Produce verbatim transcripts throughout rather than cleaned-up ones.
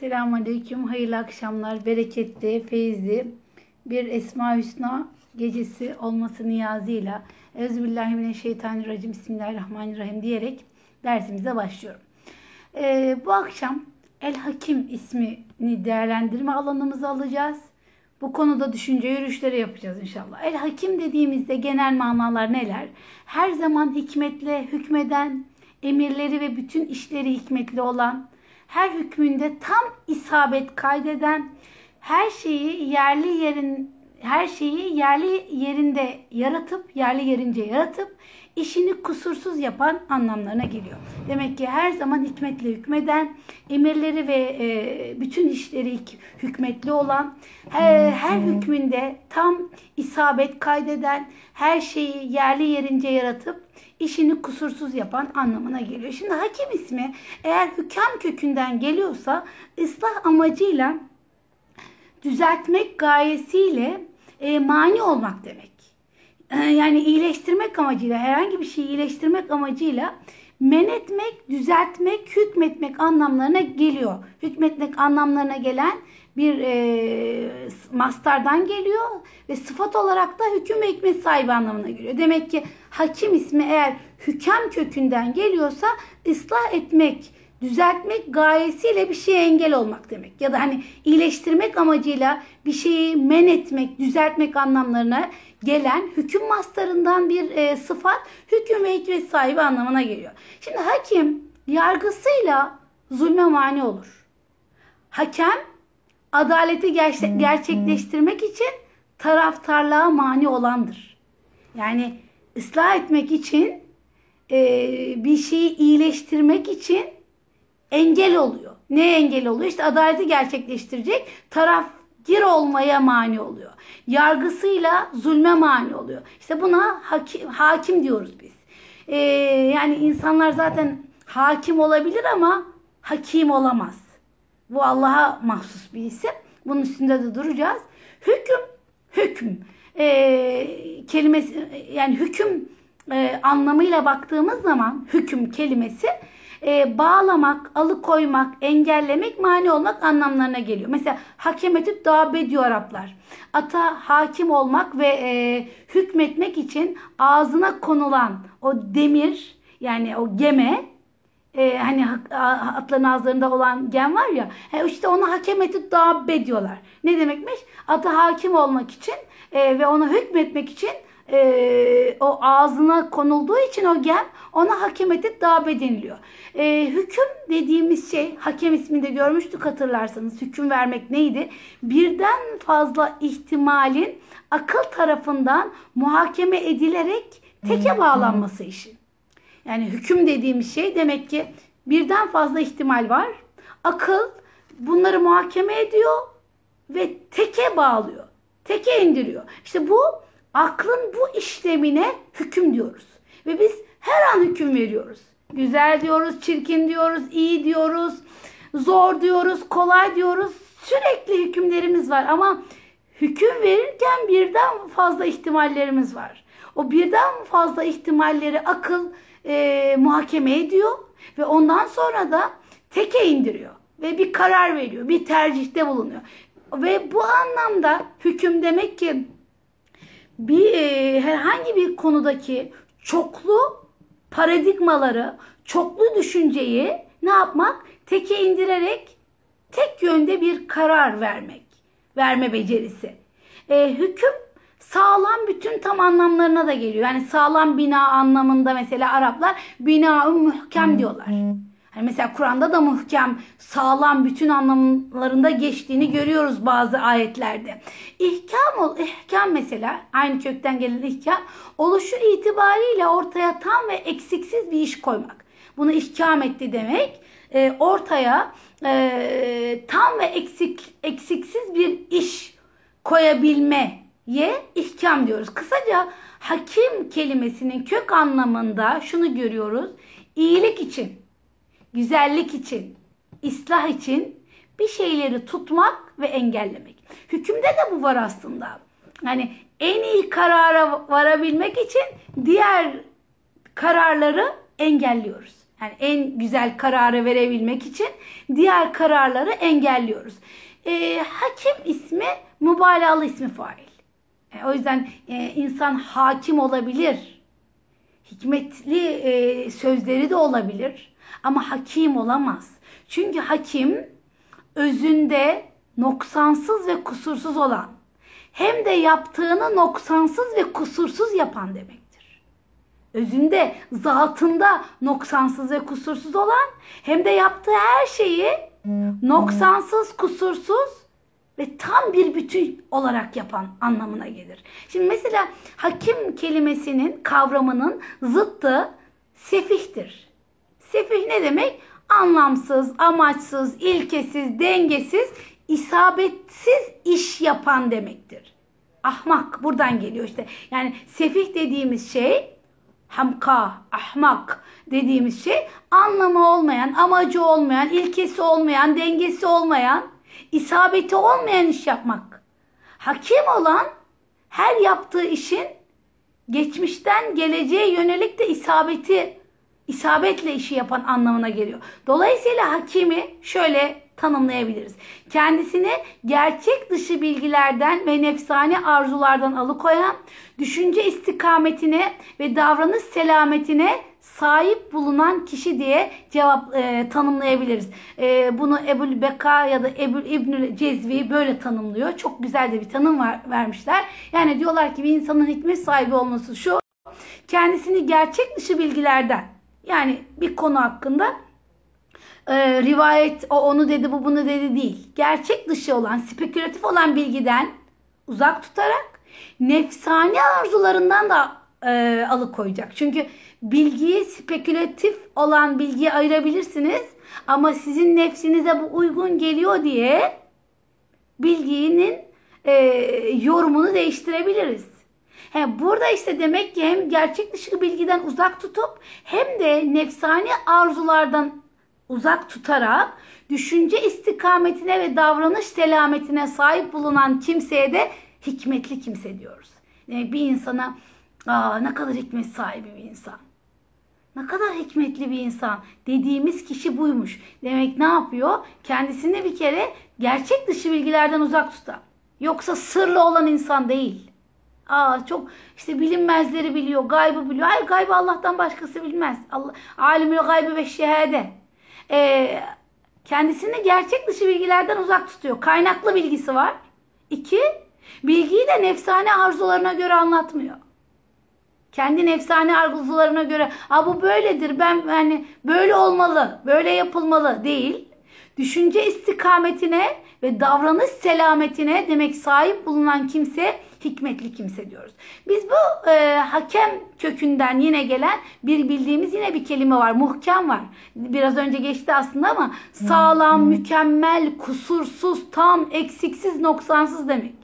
Selamünaleyküm, hayırlı akşamlar, bereketli, feyizli bir Esma-i Hüsna gecesi olması niyazıyla Euzbillahimineşeytanirracim, Bismillahirrahmanirrahim diyerek dersimize başlıyorum. Ee, bu akşam El Hakim ismini değerlendirme alanımıza alacağız. Bu konuda düşünce yürüyüşleri yapacağız inşallah. El Hakim dediğimizde genel manalar neler? Her zaman hikmetle hükmeden, emirleri ve bütün işleri hikmetli olan, her hükmünde tam isabet kaydeden, her şeyi yerli yerin her şeyi yerli yerinde yaratıp, yerli yerince yaratıp işini kusursuz yapan anlamlarına geliyor. Demek ki her zaman hikmetle hükmeden, emirleri ve e, bütün işleri hükmetli olan, her, her hükmünde tam isabet kaydeden, her şeyi yerli yerince yaratıp işini kusursuz yapan anlamına geliyor. Şimdi hakim ismi eğer hükam kökünden geliyorsa, ıslah amacıyla, düzeltmek gayesiyle e, mani olmak demek. Yani iyileştirmek amacıyla, herhangi bir şeyi iyileştirmek amacıyla men etmek, düzeltmek, hükmetmek anlamlarına geliyor. Hükmetmek anlamlarına gelen bir e, mastardan geliyor ve sıfat olarak da hüküm ve hikmet sahibi anlamına geliyor. Demek ki hakim ismi eğer hükam kökünden geliyorsa, ıslah etmek, düzeltmek gayesiyle bir şeye engel olmak demek. Ya da hani iyileştirmek amacıyla bir şeyi men etmek, düzeltmek anlamlarına gelen hüküm mastarından bir e, sıfat, hüküm ve hikmet sahibi anlamına geliyor. Şimdi hakim yargısıyla zulme mani olur. Hakem adaleti gerçe- gerçekleştirmek için taraftarlığa mani olandır. Yani ıslah etmek için, e, bir şeyi iyileştirmek için engel oluyor. Ne engel oluyor? İşte adaleti gerçekleştirecek tarafgir olmaya mani oluyor. Yargısıyla zulme mani oluyor. İşte buna hakim, hakim diyoruz biz. Ee, yani insanlar zaten hakim olabilir ama hakim olamaz. Bu Allah'a mahsus bir isim. Bunun üstünde de duracağız. Hüküm, hüküm ee, kelimesi, yani hüküm e, anlamıyla baktığımız zaman hüküm kelimesi E, bağlamak, alıkoymak, engellemek, mani olmak anlamlarına geliyor. Mesela hakemetüt dabe diyor Araplar. Ata hakim olmak ve e, hükmetmek için ağzına konulan o demir, yani o geme, e, hani atların ağızlarında olan gem var ya, işte ona hakemetüt dabe diyorlar. Ne demekmiş? Ata hakim olmak için e, ve ona hükmetmek için Ee, o ağzına konulduğu için o gem, ona hakemeti dabe deniliyor. Ee, hüküm dediğimiz şey, hakem isminde görmüştük hatırlarsanız, hüküm vermek neydi? Birden fazla ihtimalin akıl tarafından muhakeme edilerek teke bağlanması işi. Yani hüküm dediğimiz şey, demek ki birden fazla ihtimal var. Akıl bunları muhakeme ediyor ve teke bağlıyor. Teke indiriyor. İşte bu aklın bu işlemine hüküm diyoruz. Ve biz her an hüküm veriyoruz. Güzel diyoruz, çirkin diyoruz, iyi diyoruz, zor diyoruz, kolay diyoruz. Sürekli hükümlerimiz var ama hüküm verirken birden fazla ihtimallerimiz var. O birden fazla ihtimalleri akıl e, muhakeme ediyor ve ondan sonra da teke indiriyor ve bir karar veriyor, bir tercihte bulunuyor. Ve bu anlamda hüküm demek ki bir e, herhangi bir konudaki çoklu paradigmaları, çoklu düşünceyi ne yapmak? Teke indirerek tek yönde bir karar vermek, verme becerisi. E, hüküm sağlam bütün tam anlamlarına da geliyor. Yani sağlam bina anlamında mesela Araplar bina-ı muhkem diyorlar. Yani mesela Kur'an'da da muhkem, sağlam bütün anlamlarında geçtiğini görüyoruz bazı ayetlerde. İhkam, ihkam mesela, aynı kökten gelen ihkam, oluşu itibariyle ortaya tam ve eksiksiz bir iş koymak. Bunu ihkam etti demek, e, ortaya e, tam ve eksik eksiksiz bir iş koyabilmeye ihkam diyoruz. Kısaca hakim kelimesinin kök anlamında şunu görüyoruz, iyilik için, güzellik için, ıslah için bir şeyleri tutmak ve engellemek. Hükümde de bu var aslında. Yani en iyi karara varabilmek için diğer kararları engelliyoruz. Yani en güzel kararı verebilmek için diğer kararları engelliyoruz. E, hakim ismi mübalağalı ismi fail. E, o yüzden e, insan hakim olabilir. Hikmetli e, sözleri de olabilir. Ama hakim olamaz. Çünkü hakim özünde noksansız ve kusursuz olan, hem de yaptığını noksansız ve kusursuz yapan demektir. Özünde, zatında noksansız ve kusursuz olan, hem de yaptığı her şeyi noksansız, kusursuz ve tam bir bütün olarak yapan anlamına gelir. Şimdi mesela hakim kelimesinin, kavramının zıttı sefihtir. Sefih ne demek? Anlamsız, amaçsız, ilkesiz, dengesiz, isabetsiz iş yapan demektir. Ahmak buradan geliyor işte. Yani sefih dediğimiz şey, hamka, ahmak dediğimiz şey anlamı olmayan, amacı olmayan, ilkesi olmayan, dengesi olmayan, isabeti olmayan iş yapmak. Hakim olan her yaptığı işin geçmişten geleceğe yönelik de isabeti, isabetle işi yapan anlamına geliyor. Dolayısıyla hakimi şöyle tanımlayabiliriz. Kendisini gerçek dışı bilgilerden ve nefsani arzulardan alıkoyan, düşünce istikametine ve davranış selametine sahip bulunan kişi diye cevap e, tanımlayabiliriz. E, bunu Ebul Beka ya da Ebul İbnül Cezvi böyle tanımlıyor. Çok güzel de bir tanım var, vermişler. Yani diyorlar ki bir insanın hikmet sahibi olması şu: kendisini gerçek dışı bilgilerden, yani bir konu hakkında Ee, rivayet, o onu dedi, bu bunu dedi değil. Gerçek dışı olan, spekülatif olan bilgiden uzak tutarak nefsani arzularından da e, alıkoyacak. Çünkü bilgiyi, spekülatif olan bilgiye ayırabilirsiniz ama sizin nefsinize bu uygun geliyor diye bilginin e, yorumunu değiştirebiliriz. He, burada işte demek ki hem gerçek dışı bilgiden uzak tutup hem de nefsani arzulardan uzak tutarak düşünce istikametine ve davranış selametine sahip bulunan kimseye de hikmetli kimse diyoruz. Yani bir insana, aa ne kadar hikmet sahibi bir insan, ne kadar hikmetli bir insan dediğimiz kişi buymuş. Demek ne yapıyor? Kendisini bir kere gerçek dışı bilgilerden uzak tutan, yoksa sırlı olan insan değil. Aa çok işte bilinmezleri biliyor, gaybı biliyor. Hayır, gaybı Allah'tan başkası bilmez. Allah, alimül gaybı ve şehade. E, kendisini gerçek dışı bilgilerden uzak tutuyor. Kaynaklı bilgisi var. İki, bilgiyi de nefsane arzularına göre anlatmıyor. Kendi nefsane arzularına göre, "Aa bu böyledir. Ben yani böyle olmalı, böyle yapılmalı." değil. Düşünce istikametine ve davranış selametine demek sahip bulunan kimse hikmetli kimse diyoruz. Biz bu e, hakem kökünden yine gelen bir bildiğimiz yine bir kelime var. Muhkem var. Biraz önce geçti aslında ama sağlam, mükemmel, kusursuz, tam, eksiksiz, noksansız demek.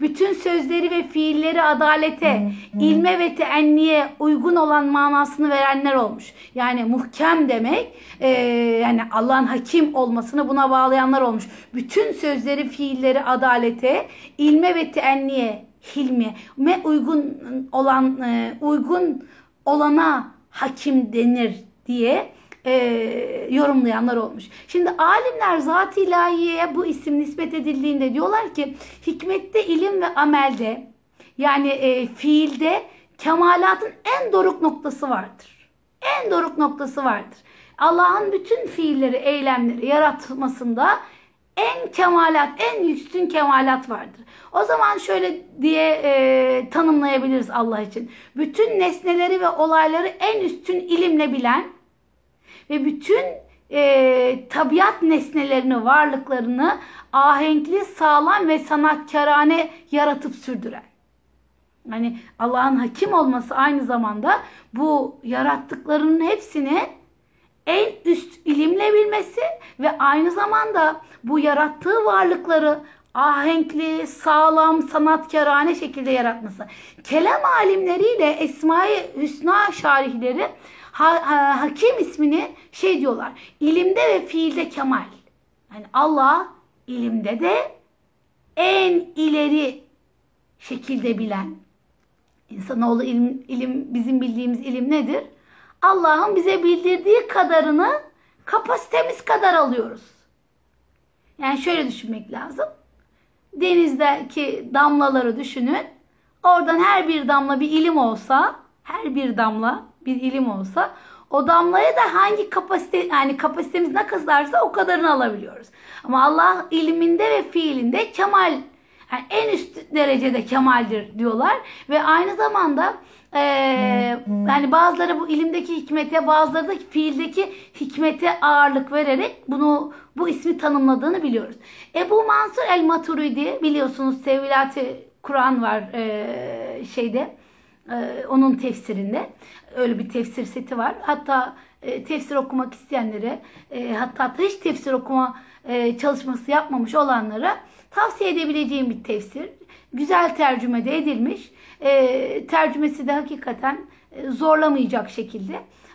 Bütün sözleri ve fiilleri adalete, ilme ve teenniye uygun olan manasını verenler olmuş. Yani muhkem demek, e, yani Allah'ın hakim olmasını buna bağlayanlar olmuş. Bütün sözleri, fiilleri adalete, ilme ve teenniye, hilme uygun olan, e, uygun olana hakim denir diye e, yorumlayanlar olmuş. Şimdi alimler Zat-ı İlahiye'ye bu isim nispet edildiğinde diyorlar ki hikmette, ilim ve amelde, yani e, fiilde kemalatın en doruk noktası vardır. En doruk noktası vardır. Allah'ın bütün fiilleri, eylemleri yaratmasında en kemalat, en üstün kemalat vardır. O zaman şöyle diye e, tanımlayabiliriz Allah için: bütün nesneleri ve olayları en üstün ilimle bilen ve bütün e, tabiat nesnelerini, varlıklarını ahenkli, sağlam ve sanatkarane yaratıp sürdüren. Yani Allah'ın hakim olması aynı zamanda bu yarattıklarının hepsini en üst ilimle bilmesi ve aynı zamanda bu yarattığı varlıkları ahenkli, sağlam, sanatkarane şekilde yaratması. Kelam alimleriyle Esma-i Hüsna şarihleri Ha, ha, hakim ismini şey diyorlar: ilimde ve fiilde kemal. Yani Allah ilimde de en ileri şekilde bilen. İnsanoğlu ilim, ilim bizim bildiğimiz ilim nedir? Allah'ın bize bildirdiği kadarını kapasitemiz kadar alıyoruz. Yani şöyle düşünmek lazım. Denizdeki damlaları düşünün. Oradan her bir damla bir ilim olsa, her bir damla bir ilim olsa, o damlaya da hangi kapasite, yani kapasitemiz ne kadarsa o kadarını alabiliyoruz. Ama Allah ilminde ve fiilinde kemal, yani en üst derecede kemaldir diyorlar ve aynı zamanda e, yani bazıları bu ilimdeki hikmete, bazıları da fiildeki hikmete ağırlık vererek bunu bu ismi tanımladığını biliyoruz. Ebu Mansur el Maturidi, biliyorsunuz Tevhidat-ı Kur'an var e, şeyde e, onun tefsirinde. Öyle bir tefsir seti var. Hatta e, tefsir okumak isteyenlere, e, hatta hiç tefsir okuma e, çalışması yapmamış olanlara tavsiye edebileceğim bir tefsir. Güzel tercümede edilmiş. E, tercümesi de hakikaten e, zorlamayacak şekilde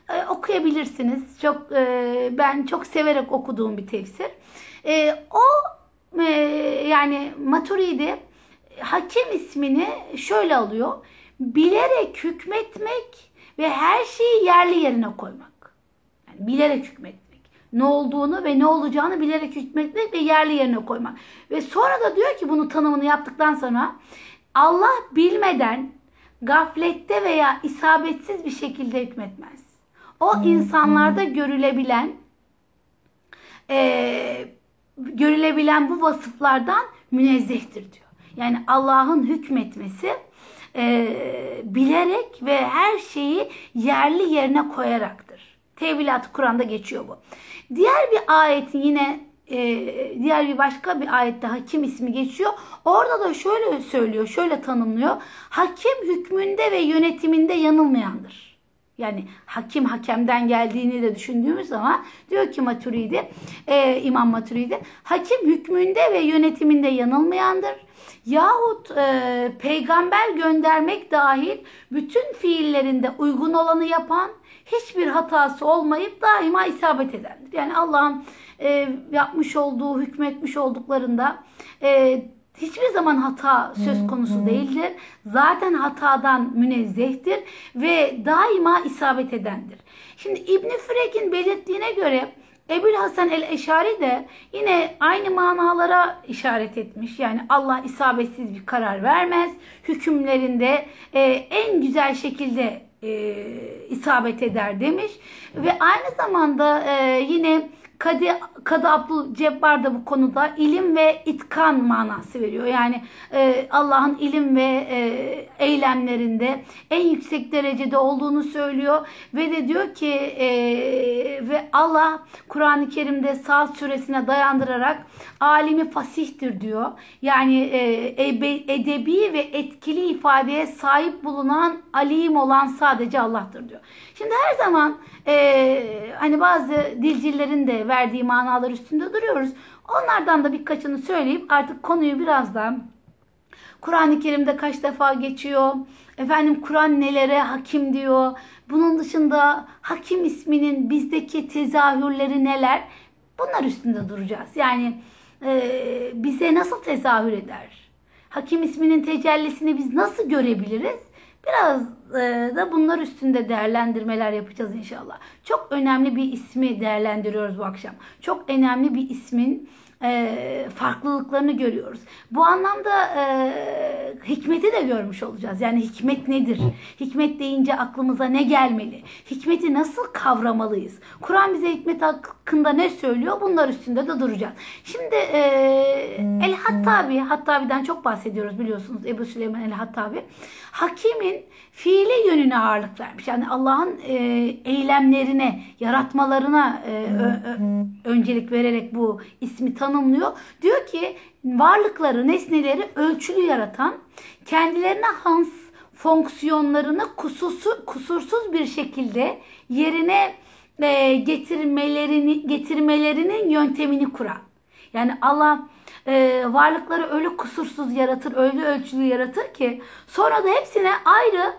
e, okuyabilirsiniz. Çok e, ben çok severek okuduğum bir tefsir. E, o e, yani Maturidi Hakim ismini şöyle alıyor. Bilerek hükmetmek ve her şeyi yerli yerine koymak. Yani bilerek hükmetmek. Ne olduğunu ve ne olacağını bilerek hükmetmek ve yerli yerine koymak. Ve sonra da diyor ki, bunu tanımını yaptıktan sonra, Allah bilmeden, gaflette veya isabetsiz bir şekilde hükmetmez. O insanlarda görülebilen e, görülebilen bu vasıflardan münezzehtir diyor. Yani Allah'ın hükmetmesi e, bilerek ve her şeyi yerli yerine koyaraktır. Tevhidat-ı Kur'an'da geçiyor bu. Diğer bir ayet yine e, diğer bir başka bir ayette Hakim ismi geçiyor. Orada da şöyle söylüyor, şöyle tanımlıyor. Hakim hükmünde ve yönetiminde yanılmayandır. Yani hakim hakemden geldiğini de düşündüğümüz zaman diyor ki Maturidi, e, İmam Maturidi, hakim hükmünde ve yönetiminde yanılmayandır. Yahut e, peygamber göndermek dahil bütün fiillerinde uygun olanı yapan, hiçbir hatası olmayıp daima isabet edendir. Yani Allah'ın e, yapmış olduğu, hükmetmiş olduklarında e, hiçbir zaman hata söz konusu değildir. Zaten hatadan münezzehtir ve daima isabet edendir. Şimdi İbn-i Fürek'in belirttiğine göre Ebu'l Hasan el-Eşari de yine aynı manalara işaret etmiş. Yani Allah isabetsiz bir karar vermez. Hükümlerinde e, en güzel şekilde e, isabet eder demiş. Ve aynı zamanda e, yine Kadı, Kadı Abdülcebbar da bu konuda ilim ve itkan manası veriyor. Yani e, Allah'ın ilim ve e, eylemlerinde en yüksek derecede olduğunu söylüyor. Ve de diyor ki e, ve Allah Kur'an-ı Kerim'de Saat suresine dayandırarak alimi fasihtir diyor. Yani e, edebi ve etkili ifadeye sahip bulunan, alim olan sadece Allah'tır diyor. Şimdi her zaman e, hani bazı dilcilerin de verdiği manalar üstünde duruyoruz. Onlardan da birkaçını söyleyip artık konuyu biraz da Kur'an-ı Kerim'de kaç defa geçiyor, efendim Kur'an nelere hakim diyor, bunun dışında hakim isminin bizdeki tezahürleri neler, bunlar üstünde duracağız. Yani e, bize nasıl tezahür eder? Hakim isminin tecellisini biz nasıl görebiliriz? Biraz da bunlar üstünde değerlendirmeler yapacağız inşallah. Çok önemli bir ismi değerlendiriyoruz bu akşam. Çok önemli bir ismin farklılıklarını görüyoruz. Bu anlamda hikmeti de görmüş olacağız. Yani hikmet nedir? Hikmet deyince aklımıza ne gelmeli? Hikmeti nasıl kavramalıyız? Kur'an bize hikmet hakkında ne söylüyor? Bunlar üstünde de duracağız. Şimdi El Hattabi, Hattabi'den çok bahsediyoruz biliyorsunuz, Ebu Süleyman El-Hattabi. Hakimin fiili yönüne ağırlık vermiş. Yani Allah'ın eylemlerine, yaratmalarına öncelik vererek bu ismi tanımlıyor. Diyor ki varlıkları, nesneleri ölçülü yaratan, kendilerine has fonksiyonlarını kusursuz, kusursuz bir şekilde yerine e, getirmelerini getirmelerinin yöntemini kuran. Yani Allah e, varlıkları öyle kusursuz yaratır, öyle ölçülü yaratır ki sonra da hepsine ayrı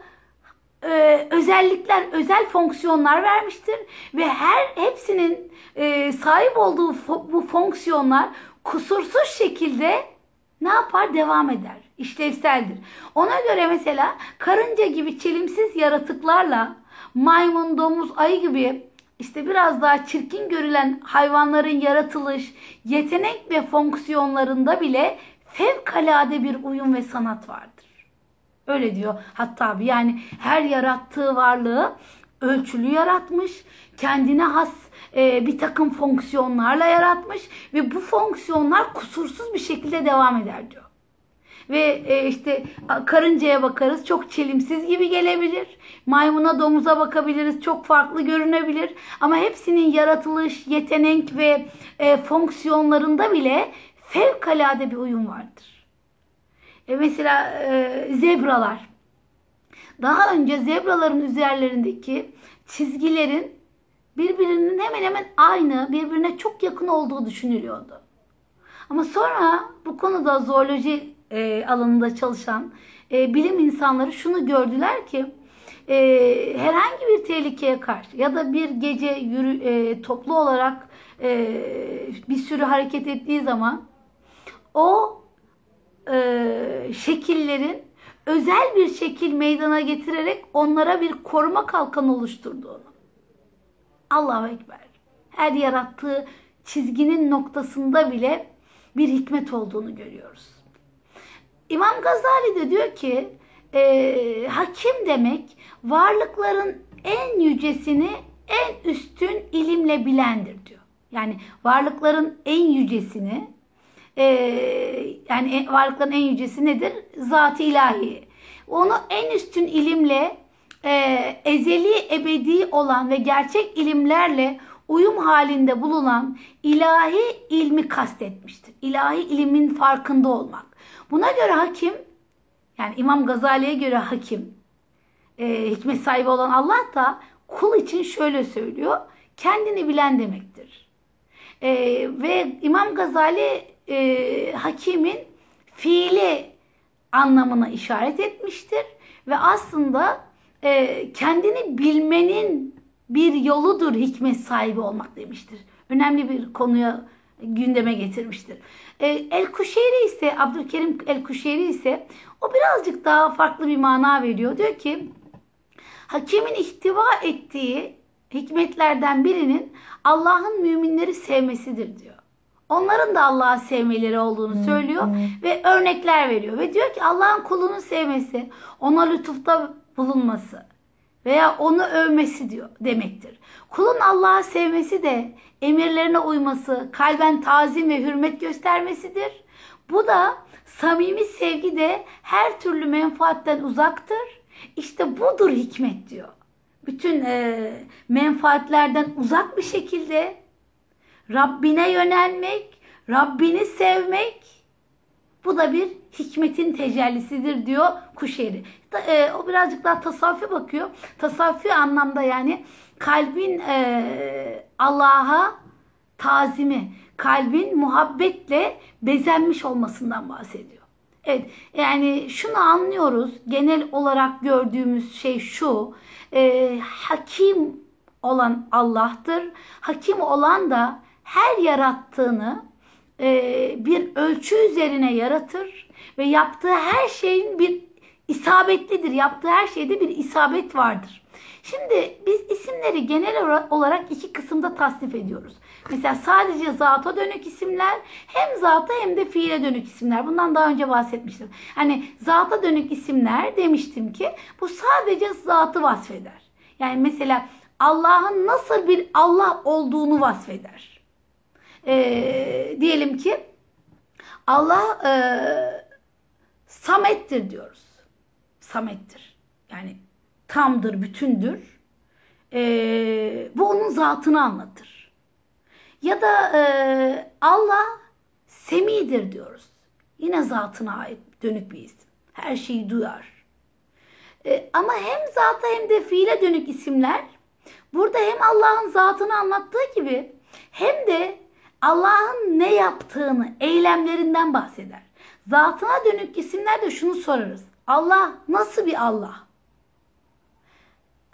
Ee, özellikler, özel fonksiyonlar vermiştir ve her hepsinin e, sahip olduğu fo- bu fonksiyonlar kusursuz şekilde ne yapar? Devam eder. İşlevseldir. Ona göre mesela karınca gibi çelimsiz yaratıklarla maymun, domuz, ayı gibi işte biraz daha çirkin görülen hayvanların yaratılış, yetenek ve fonksiyonlarında bile fevkalade bir uyum ve sanat vardır. Öyle diyor Hattabi. Yani her yarattığı varlığı ölçülü yaratmış, kendine has e, bir takım fonksiyonlarla yaratmış ve bu fonksiyonlar kusursuz bir şekilde devam eder diyor. Ve e, işte karıncaya bakarız, çok çelimsiz gibi gelebilir. Maymuna, domuza bakabiliriz, çok farklı görünebilir. Ama hepsinin yaratılış, yetenek ve e, fonksiyonlarında bile fevkalade bir uyum vardır. E, mesela e, zebralar. Daha önce zebraların üzerlerindeki çizgilerin birbirinin hemen hemen aynı, birbirine çok yakın olduğu düşünülüyordu. Ama sonra bu konuda zooloji e, alanında çalışan e, bilim insanları şunu gördüler ki e, herhangi bir tehlikeye karşı ya da bir gece yürü, e, toplu olarak e, bir sürü hareket ettiği zaman o e, şekillerin özel bir şekil meydana getirerek onlara bir koruma kalkanı oluşturduğunu. Allahu Ekber. Her yarattığı çizginin noktasında bile bir hikmet olduğunu görüyoruz. İmam Gazali de diyor ki, e, hakim demek varlıkların en yücesini en üstün ilimle bilendir diyor. Yani varlıkların en yücesini Ee, yani varlıkların en yücesi nedir? Zat-ı ilahi. Onu en üstün ilimle e, ezeli ebedi olan ve gerçek ilimlerle uyum halinde bulunan ilahi ilmi kastetmiştir. İlahi ilimin farkında olmak. Buna göre hakim, yani İmam Gazali'ye göre hakim, e, hikmet sahibi olan Allah da kul için şöyle söylüyor: kendini bilen demektir. E, ve İmam Gazali E, hakimin fiili anlamına işaret etmiştir ve aslında e, kendini bilmenin bir yoludur hikmet sahibi olmak demiştir. Önemli bir konuya gündeme getirmiştir. E, El Kuşeyri ise, Abdülkerim el Kuşeyri ise o birazcık daha farklı bir mana veriyor. Diyor ki, hakimin ihtiva ettiği hikmetlerden birinin Allah'ın müminleri sevmesidir diyor. Onların da Allah'ı sevmeleri olduğunu söylüyor hmm. ve örnekler veriyor. Ve diyor ki Allah'ın kulunu sevmesi, ona lütufta bulunması veya onu övmesi diyor demektir. Kulun Allah'ı sevmesi de emirlerine uyması, kalben tazim ve hürmet göstermesidir. Bu da samimi sevgi de her türlü menfaatten uzaktır. İşte budur hikmet diyor. Bütün e, menfaatlerden uzak bir şekilde Rabbine yönelmek, Rabbini sevmek, bu da bir hikmetin tecellisidir diyor Kuşeyri. E, o birazcık daha tasavvufi bakıyor. Tasavvufi anlamda yani kalbin e, Allah'a tazimi, kalbin muhabbetle bezenmiş olmasından bahsediyor. Evet, yani şunu anlıyoruz, genel olarak gördüğümüz şey şu, e, hakim olan Allah'tır. Hakim olan da her yarattığını e, bir ölçü üzerine yaratır ve yaptığı her şeyin bir isabetlidir. Yaptığı her şeyde bir isabet vardır. Şimdi biz isimleri genel olarak iki kısımda tasnif ediyoruz. Mesela sadece zata dönük isimler, hem zata hem de fiile dönük isimler. Bundan daha önce bahsetmiştim. Hani zata dönük isimler demiştim ki bu sadece zatı vasfeder. Yani mesela Allah'ın nasıl bir Allah olduğunu vasfeder. E, diyelim ki Allah e, Samet'tir diyoruz. Samet'tir. Yani tamdır, bütündür. E, bu onun zatını anlatır. Ya da e, Allah Semi'dir diyoruz. Yine zatına ait dönük bir isim. Her şeyi duyar. E, ama hem zata hem de fiile dönük isimler burada hem Allah'ın zatını anlattığı gibi hem de Allah'ın ne yaptığını, eylemlerinden bahseder. Zatına dönük isimlerde şunu sorarız: Allah nasıl bir Allah?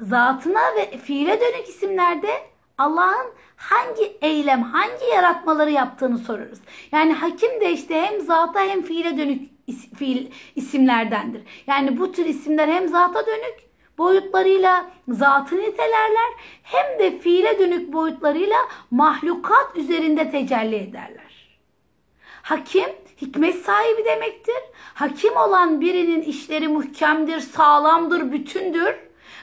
Zatına ve fiile dönük isimlerde Allah'ın hangi eylem, hangi yaratmaları yaptığını sorarız. Yani hakim de işte hem zata hem fiile dönük is, fiil, isimlerdendir. Yani bu tür isimler hem zata dönük, boyutlarıyla zatı nitelerler, hem de fiile dönük boyutlarıyla mahlukat üzerinde tecelli ederler. Hakim, hikmet sahibi demektir. Hakim olan birinin işleri muhkemdir, sağlamdır, bütündür.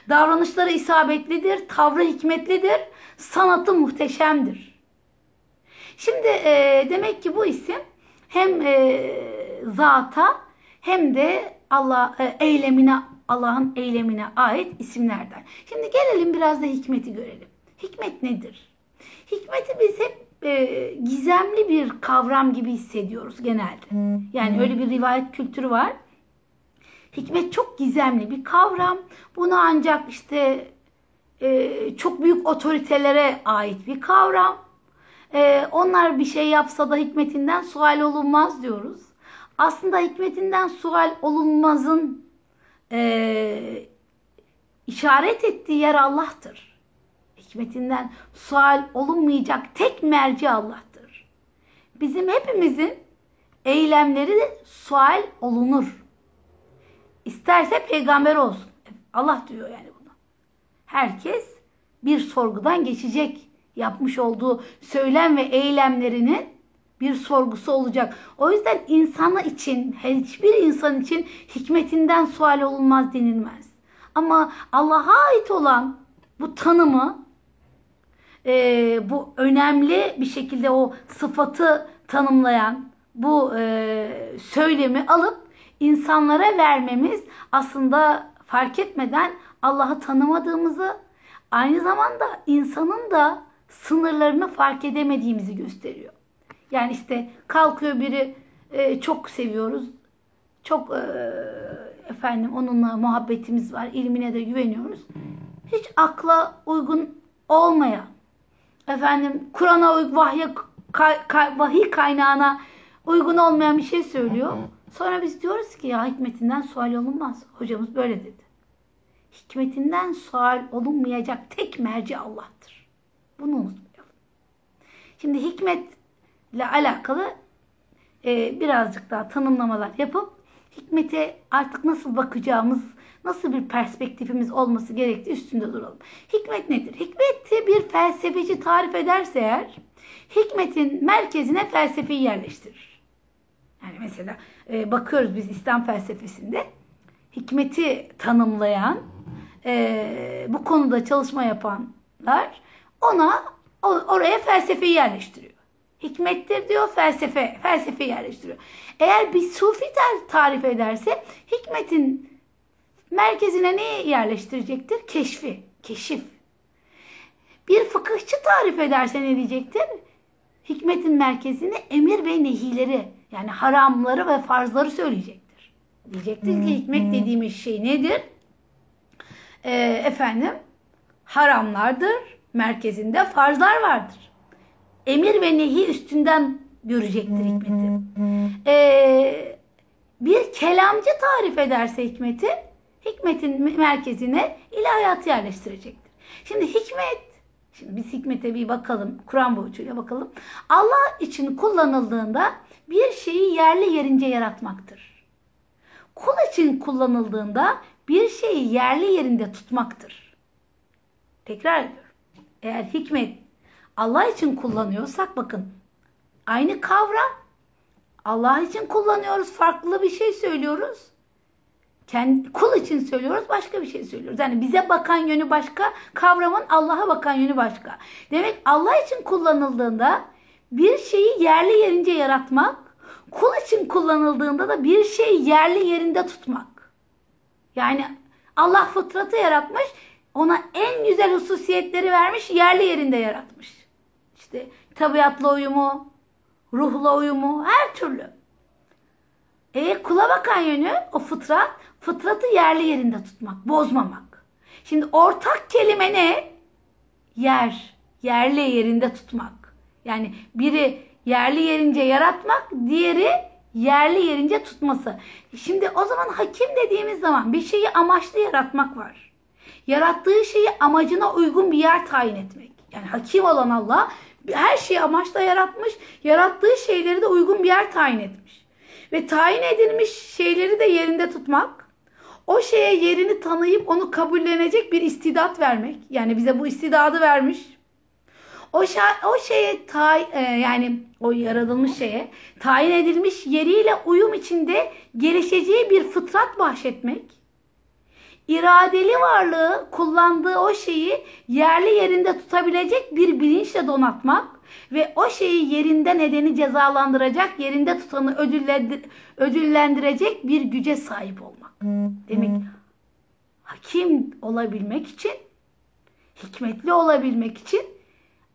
Davranışları isabetlidir, tavrı hikmetlidir, sanatı muhteşemdir. Şimdi e, demek ki bu isim hem e, zata hem de Allah e, eylemine, Allah'ın eylemine ait isimlerden. Şimdi gelelim biraz da hikmeti görelim. Hikmet nedir? Hikmeti biz hep e, gizemli bir kavram gibi hissediyoruz genelde. Yani öyle bir rivayet kültürü var. Hikmet çok gizemli bir kavram. Bunu ancak işte e, çok büyük otoritelere ait bir kavram. E, onlar bir şey yapsa da hikmetinden sual olunmaz diyoruz. Aslında hikmetinden sual olunmazın e, işaret ettiği yer Allah'tır. Hikmetinden sual olunmayacak tek merci Allah'tır. Bizim hepimizin eylemleri de sual olunur. İsterse peygamber olsun. Allah diyor yani bunu. Herkes bir sorgudan geçecek. Yapmış olduğu söylem ve eylemlerinin bir sorgusu olacak. O yüzden insanı için, hiçbir insan için hikmetinden sual olunmaz denilmez. Ama Allah'a ait olan bu tanımı, e, bu önemli bir şekilde o sıfatı tanımlayan bu e, söylemi alıp İnsanlara vermemiz aslında fark etmeden Allah'ı tanımadığımızı, aynı zamanda insanın da sınırlarını fark edemediğimizi gösteriyor. Yani işte kalkıyor biri, e, çok seviyoruz, çok e, efendim onunla muhabbetimiz var, ilmine de güveniyoruz. Hiç akla uygun olmayan, efendim Kur'an'a, vahye, kay, kay, vahiy kaynağına uygun olmayan bir şey söylüyor. Sonra biz diyoruz ki ya hikmetinden sual olunmaz. Hocamız böyle dedi. Hikmetinden sual olunmayacak tek merci Allah'tır. Bunu unutmayalım. Şimdi hikmetle alakalı e, birazcık daha tanımlamalar yapıp hikmete artık nasıl bakacağımız, nasıl bir perspektifimiz olması gerektiği üstünde duralım. Hikmet nedir? Hikmeti bir felsefeci tarif ederse eğer, hikmetin merkezine felsefeyi yerleştirir. Yani mesela e, bakıyoruz biz İslam felsefesinde hikmeti tanımlayan, e, bu konuda çalışma yapanlar ona o, oraya felsefeyi yerleştiriyor. Hikmettir diyor, felsefe, felsefe yerleştiriyor. Eğer bir sufi tarif ederse hikmetin merkezine neyi yerleştirecektir? Keşfi, keşif. Bir fıkıhçı tarif ederse ne diyecektir? Hikmetin merkezine emir ve nehileri, yani haramları ve farzları söyleyecektir. Diyecektir ki hikmet dediğimiz şey nedir? Ee, efendim, haramlardır, merkezinde farzlar vardır. Emir ve nehi üstünden görecektir hikmeti. Ee, bir kelamcı tarif ederse hikmeti, hikmetin merkezine ilahiyatı yerleştirecektir. Şimdi hikmet, şimdi biz hikmete bir bakalım, Kur'an boyutuyla bakalım. Allah için kullanıldığında bir şeyi yerli yerince yaratmaktır. Kul için kullanıldığında bir şeyi yerli yerinde tutmaktır. Tekrar ediyorum. Eğer hikmet Allah için kullanıyorsak, bakın aynı kavram, Allah için kullanıyoruz, farklı bir şey söylüyoruz. Kendi, kul için söylüyoruz, başka bir şey söylüyoruz. Yani bize bakan yönü başka, kavramın Allah'a bakan yönü başka. Demek Allah için kullanıldığında bir şeyi yerli yerince yaratmak, kul için kullanıldığında da bir şeyi yerli yerinde tutmak. Yani Allah fıtratı yaratmış, ona en güzel hususiyetleri vermiş, yerli yerinde yaratmış. İşte tabiatla uyumu, ruhla uyumu, her türlü. E, kula bakan yönü, o fıtrat, fıtratı yerli yerinde tutmak, bozmamak. Şimdi ortak kelime ne? Yer, yerli yerinde tutmak. Yani biri yerli yerince yaratmak, diğeri yerli yerince tutması. Şimdi o zaman hakim dediğimiz zaman bir şeyi amaçlı yaratmak var. Yarattığı şeyi amacına uygun bir yer tayin etmek. Yani hakim olan Allah her şeyi amaçla yaratmış, yarattığı şeyleri de uygun bir yer tayin etmiş. Ve tayin edilmiş şeyleri de yerinde tutmak. o şeye yerini tanıyıp onu kabullenecek bir istidat vermek. Yani bize bu istidadı vermiş. O, şa- o şeye tay- e, yani o yaratılmış şeye tayin edilmiş yeriyle uyum içinde gelişeceği bir fıtrat bahşetmek. İradeli varlığı kullandığı o şeyi yerli yerinde tutabilecek bir bilinçle donatmak ve o şeyi yerinde nedeni cezalandıracak, yerinde tutanı ödüllendir- ödüllendirecek bir güce sahip olmak. Demek hakim olabilmek için, hikmetli olabilmek için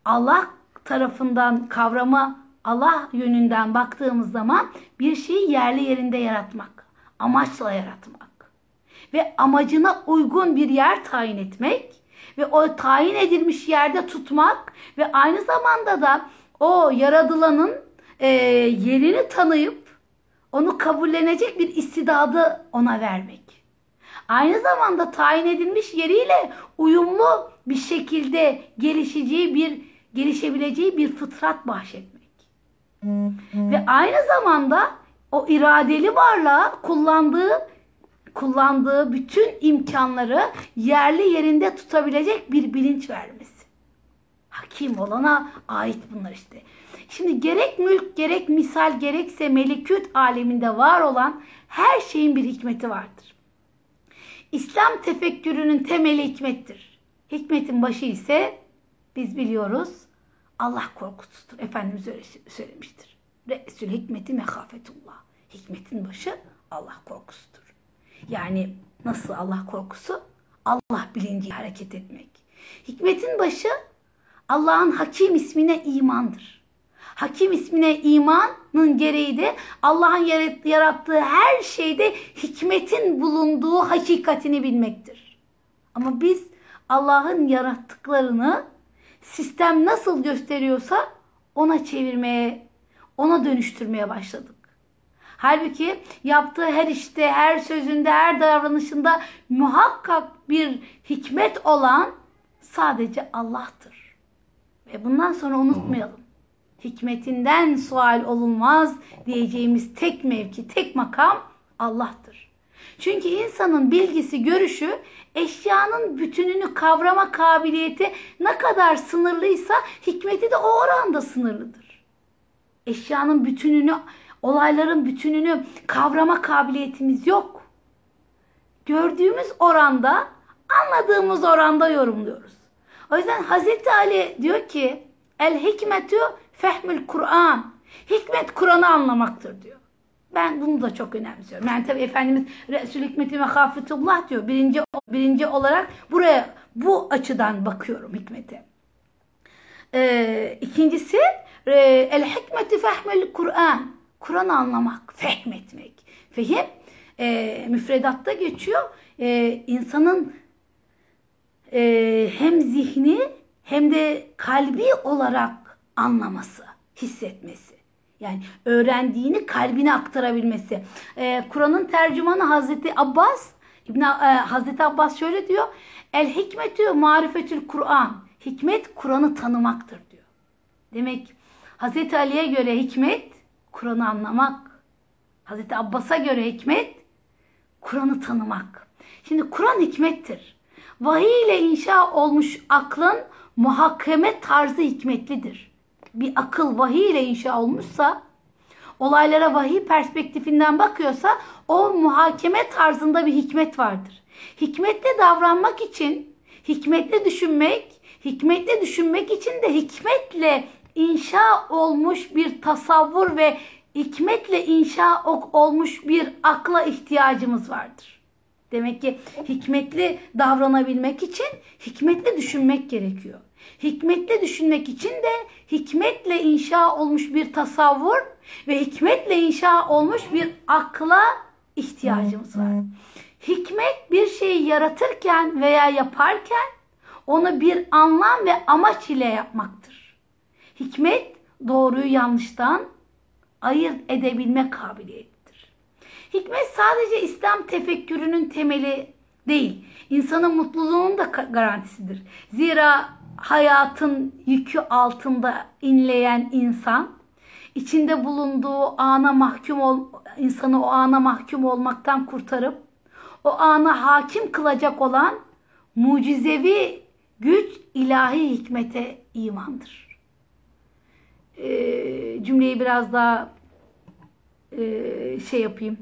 Allah tarafından kavrama, Allah yönünden baktığımız zaman bir şeyi yerli yerinde yaratmak, amaçla yaratmak ve amacına uygun bir yer tayin etmek ve o tayin edilmiş yerde tutmak ve aynı zamanda da o yaratılanın e, yerini tanıyıp onu kabullenecek bir istidadı ona vermek. Aynı zamanda tayin edilmiş yeriyle uyumlu bir şekilde gelişeceği bir gelişebileceği bir fıtrat bahşetmek. Ve aynı zamanda o iradeli varlığa kullandığı kullandığı bütün imkanları yerli yerinde tutabilecek bir bilinç vermesi. Hakim olana ait bunlar işte. Şimdi gerek mülk, gerek misal, gerekse melekut aleminde var olan her şeyin bir hikmeti vardır. İslam tefekkürünün temeli hikmettir. Hikmetin başı ise biz biliyoruz Allah korkutusudur. Efendimiz öyle söylemiştir. Resul hikmeti mehafetullah. Hikmetin başı Allah korkusudur. Yani nasıl Allah korkusu? Allah bilinciyle hareket etmek. Hikmetin başı Allah'ın Hakim ismine imandır. Hakim ismine imanın gereği de Allah'ın yarattığı her şeyde hikmetin bulunduğu hakikatini bilmektir. Ama biz Allah'ın yarattıklarını sistem nasıl gösteriyorsa ona çevirmeye, ona dönüştürmeye başladık. Halbuki yaptığı her işte, her sözünde, her davranışında muhakkak bir hikmet olan sadece Allah'tır. Ve bundan sonra unutmayalım. Hikmetinden sual olunmaz diyeceğimiz tek mevki, tek makam Allah'tır. Çünkü insanın bilgisi, görüşü, eşyanın bütününü kavrama kabiliyeti ne kadar sınırlıysa hikmeti de o oranda sınırlıdır. Eşyanın bütününü... Olayların bütününü kavrama kabiliyetimiz yok. Gördüğümüz oranda, anladığımız oranda yorumluyoruz. O yüzden Hazreti Ali diyor ki, El hikmetü fehmül Kur'an. Hikmet Kur'an'ı anlamaktır diyor. Ben bunu da çok önemsiyorum. Yani tabii Efendimiz Resul hikmeti mehafetullah diyor. Birinci, birinci olarak buraya, bu açıdan bakıyorum hikmete. Ee, ikincisi, El hikmetü fehmül Kur'an. Kur'an'ı anlamak, fehmetmek. Fehim e, müfredatta geçiyor. E, insanın e, hem zihni hem de kalbi olarak anlaması, hissetmesi. Yani öğrendiğini kalbine aktarabilmesi. E, Kur'an'ın tercümanı Hazreti Abbas, İbn, e, Hazreti Abbas şöyle diyor. El hikmetü marifetül Kur'an. Hikmet Kur'an'ı tanımaktır diyor. Demek Hazreti Ali'ye göre hikmet Kur'an'ı anlamak. Hazreti Abbas'a göre hikmet, Kur'an'ı tanımak. Şimdi Kur'an hikmettir. Vahiy ile inşa olmuş aklın muhakeme tarzı hikmetlidir. Bir akıl vahiy ile inşa olmuşsa, olaylara vahiy perspektifinden bakıyorsa, o muhakeme tarzında bir hikmet vardır. Hikmetle davranmak için, hikmetle düşünmek, hikmetle düşünmek için de hikmetle İnşa olmuş bir tasavvur ve hikmetle inşa olmuş bir akla ihtiyacımız vardır. Demek ki hikmetli davranabilmek için hikmetli düşünmek gerekiyor. Hikmetli düşünmek için de hikmetle inşa olmuş bir tasavvur ve hikmetle inşa olmuş bir akla ihtiyacımız var. Hikmet bir şeyi yaratırken veya yaparken onu bir anlam ve amaç ile yapmaktır. Hikmet, doğruyu yanlıştan ayırt edebilme kabiliyetidir. Hikmet sadece İslam tefekkürünün temeli değil, insanın mutluluğunun da garantisidir. Zira hayatın yükü altında inleyen insan, içinde bulunduğu ana mahkum ol, insanı o ana mahkum olmaktan kurtarıp, o ana hakim kılacak olan mucizevi güç ilahi hikmete imandır. E, cümleyi biraz daha e, şey yapayım.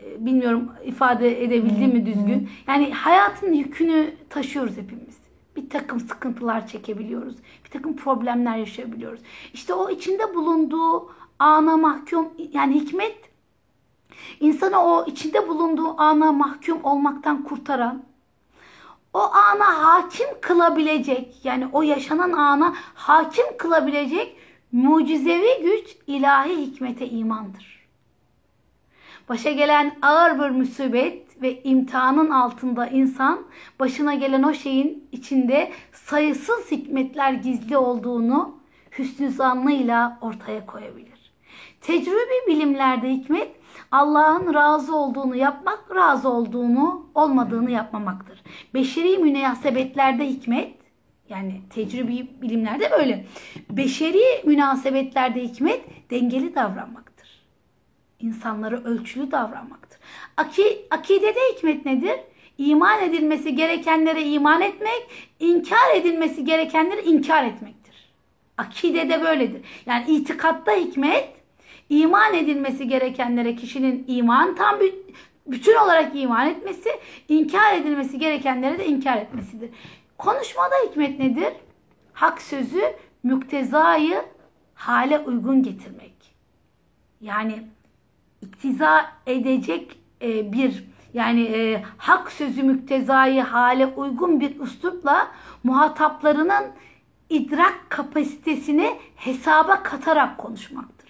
E, bilmiyorum ifade edebildim mi düzgün. Yani hayatın yükünü taşıyoruz hepimiz. Bir takım sıkıntılar çekebiliyoruz. Bir takım problemler yaşayabiliyoruz. İşte o içinde bulunduğu ana mahkum, yani hikmet insanı o içinde bulunduğu ana mahkum olmaktan kurtaran, o ana hakim kılabilecek, yani o yaşanan ana hakim kılabilecek mucizevi güç ilahi hikmete imandır. Başa gelen ağır bir musibet ve imtihanın altında insan başına gelen o şeyin içinde sayısız hikmetler gizli olduğunu hüsnü zannıyla ortaya koyabilir. Tecrübi bilimlerde hikmet Allah'ın razı olduğunu yapmak, razı olduğunu olmadığını yapmamaktır. Beşeri münasebetlerde hikmet, yani tecrübi bilimlerde böyle. Beşeri münasebetlerde hikmet dengeli davranmaktır. İnsanlara ölçülü davranmaktır. Aki, akidede hikmet nedir? İman edilmesi gerekenlere iman etmek, inkar edilmesi gerekenlere inkar etmektir. Akidede böyledir. Yani itikatta hikmet, İman edilmesi gerekenlere kişinin iman, tam bütün olarak iman etmesi, inkar edilmesi gerekenlere de inkar etmesidir. Konuşmada hikmet nedir? Hak sözü müktezayı hale uygun getirmek. Yani iktiza edecek bir, yani hak sözü müktezayı hale uygun bir üslupla muhataplarının idrak kapasitesini hesaba katarak konuşmaktır.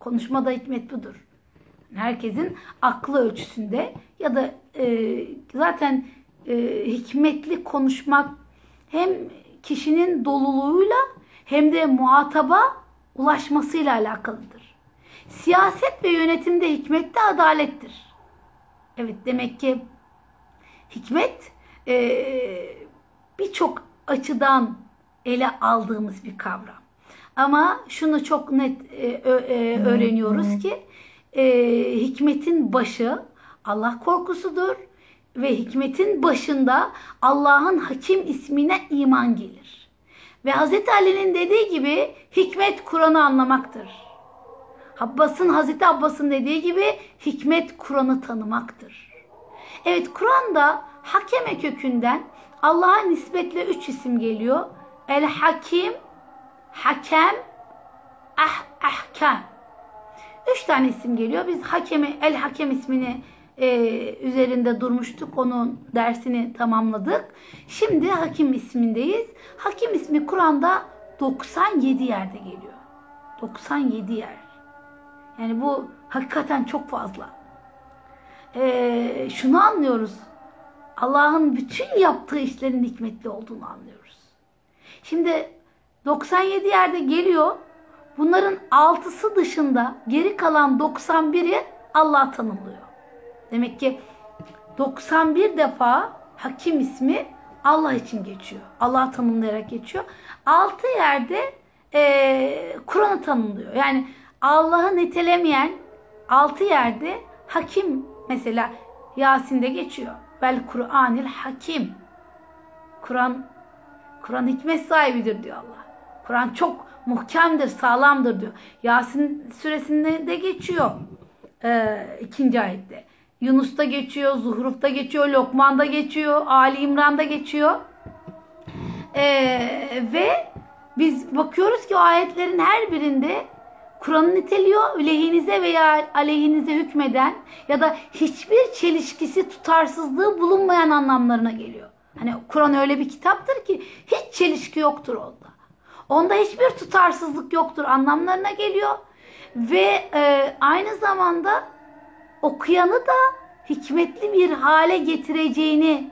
Konuşmada hikmet budur. Herkesin aklı ölçüsünde ya da e, zaten e, hikmetli konuşmak hem kişinin doluluğuyla hem de muhataba ulaşmasıyla alakalıdır. Siyaset ve yönetimde hikmet de adalettir. Evet, demek ki hikmet e, birçok açıdan ele aldığımız bir kavram. Ama şunu çok net e, e, öğreniyoruz ki e, hikmetin başı Allah korkusudur ve hikmetin başında Allah'ın Hakim ismine iman gelir. Ve Hazreti Ali'nin dediği gibi hikmet Kur'an'ı anlamaktır. Abbas'ın, Hazreti Abbas'ın dediği gibi hikmet Kur'an'ı tanımaktır. Evet, Kur'an'da hakeme kökünden Allah'a nispetle üç isim geliyor. El Hakim, Hakem, ah, ahkam. Üç tane isim geliyor. Biz hakemi, El Hakem ismini e, üzerinde durmuştuk. Onun dersini tamamladık. Şimdi Hakim ismindeyiz. Hakim ismi Kur'an'da doksan yedi yerde geliyor. doksan yedi yer. Yani bu hakikaten çok fazla. E, şunu anlıyoruz. Allah'ın bütün yaptığı işlerin hikmetli olduğunu anlıyoruz. Şimdi doksan yedi yerde geliyor. Bunların altısı dışında geri kalan doksan biri Allah tanımlıyor. Demek ki doksan bir defa Hakim ismi Allah için geçiyor. Allah tanımlayarak geçiyor. altı yerde e, Kur'an'ı tanımlıyor. Yani Allah'ı nitelemeyen altı yerde Hakim, mesela Yasin'de geçiyor. Vel Kur'anil Hakim. Kur'an Kur'an hikmet sahibidir diyor Allah. Kur'an çok muhkemdir, sağlamdır diyor. Yasin suresinde de geçiyor. Ee, ikinci ayette. Yunus'ta geçiyor, Zuhruf'ta geçiyor, Lokman'da geçiyor, Ali İmran'da geçiyor. Ee, ve biz bakıyoruz ki o ayetlerin her birinde Kur'an'ı niteliyor. Lehinize veya aleyhinize hükmeden ya da hiçbir çelişkisi, tutarsızlığı bulunmayan anlamlarına geliyor. Hani Kur'an öyle bir kitaptır ki hiç çelişki yoktur onda. Onda hiçbir tutarsızlık yoktur anlamlarına geliyor. Ve e, aynı zamanda okuyanı da hikmetli bir hale getireceğini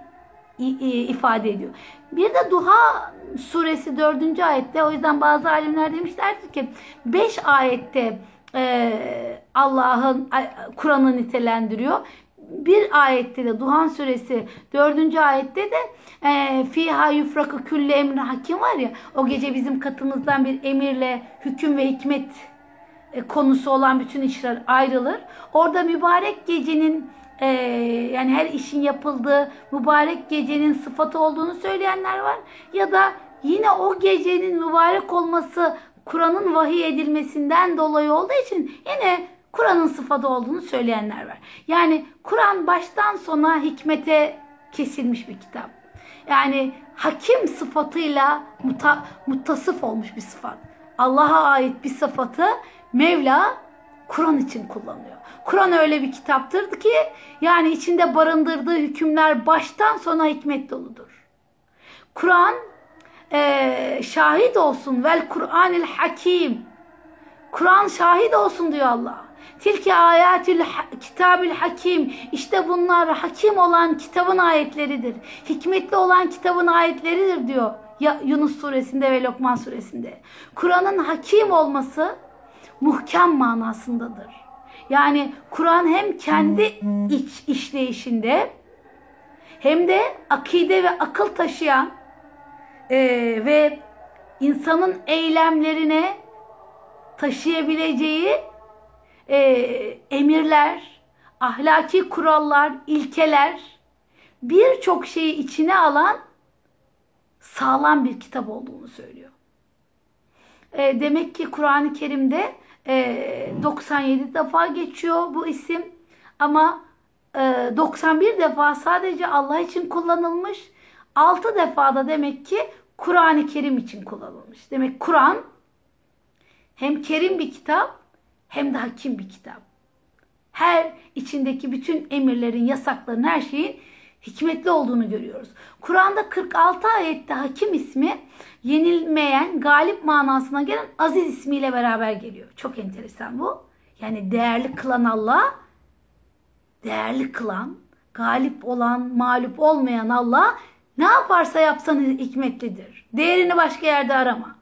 i, i, ifade ediyor. Bir de Duha suresi dördüncü ayette, o yüzden bazı alimler demişlerdir ki beş ayette e, Allah'ın Kur'an'ı nitelendiriyor. Bir ayette de Duhan suresi dördüncü ayette de e, Fiha yufrakı külle emri hakim var ya, o gece bizim katımızdan bir emirle hüküm ve hikmet e, konusu olan bütün işler ayrılır. Orada mübarek gecenin e, yani her işin yapıldığı mübarek gecenin sıfatı olduğunu söyleyenler var. Ya da yine o gecenin mübarek olması Kur'an'ın vahiy edilmesinden dolayı olduğu için yine Kur'an'ın sıfatı olduğunu söyleyenler var. Yani Kur'an baştan sona hikmete kesilmiş bir kitap. Yani hakim sıfatıyla muta, muttasıf olmuş bir sıfat. Allah'a ait bir sıfatı Mevla Kur'an için kullanıyor. Kur'an öyle bir kitaptır ki yani içinde barındırdığı hükümler baştan sona hikmet doludur. Kur'an e, şahit olsun vel Kur'anil Hakim. Kur'an şahit olsun diyor Allah. Tilki ayetül kitabül hakim. İşte bunlar hakim olan kitabın ayetleridir. Hikmetli olan kitabın ayetleridir diyor. Ya Yunus suresinde ve Lokman suresinde. Kur'an'ın hakim olması muhkem manasındadır. Yani Kur'an hem kendi iç işleyişinde hem de akide ve akıl taşıyan e, ve insanın eylemlerine taşıyabileceği e, emirler, ahlaki kurallar, ilkeler, birçok şeyi içine alan sağlam bir kitap olduğunu söylüyor. E, demek ki Kur'an-ı Kerim'de e, doksan yedi defa geçiyor bu isim ama e, doksan bir defa sadece Allah için kullanılmış, altı defa da demek ki Kur'an-ı Kerim için kullanılmış. Demek Kur'an hem kerim bir kitap hem de hakim bir kitap. Her içindeki bütün emirlerin, yasakların, her şeyin hikmetli olduğunu görüyoruz. Kur'an'da kırk altı ayette hakim ismi yenilmeyen, galip manasına gelen aziz ismiyle beraber geliyor. Çok enteresan bu. Yani değerli kılan Allah, değerli kılan, galip olan, mağlup olmayan Allah, ne yaparsa yapsan hikmetlidir. Değerini başka yerde arama.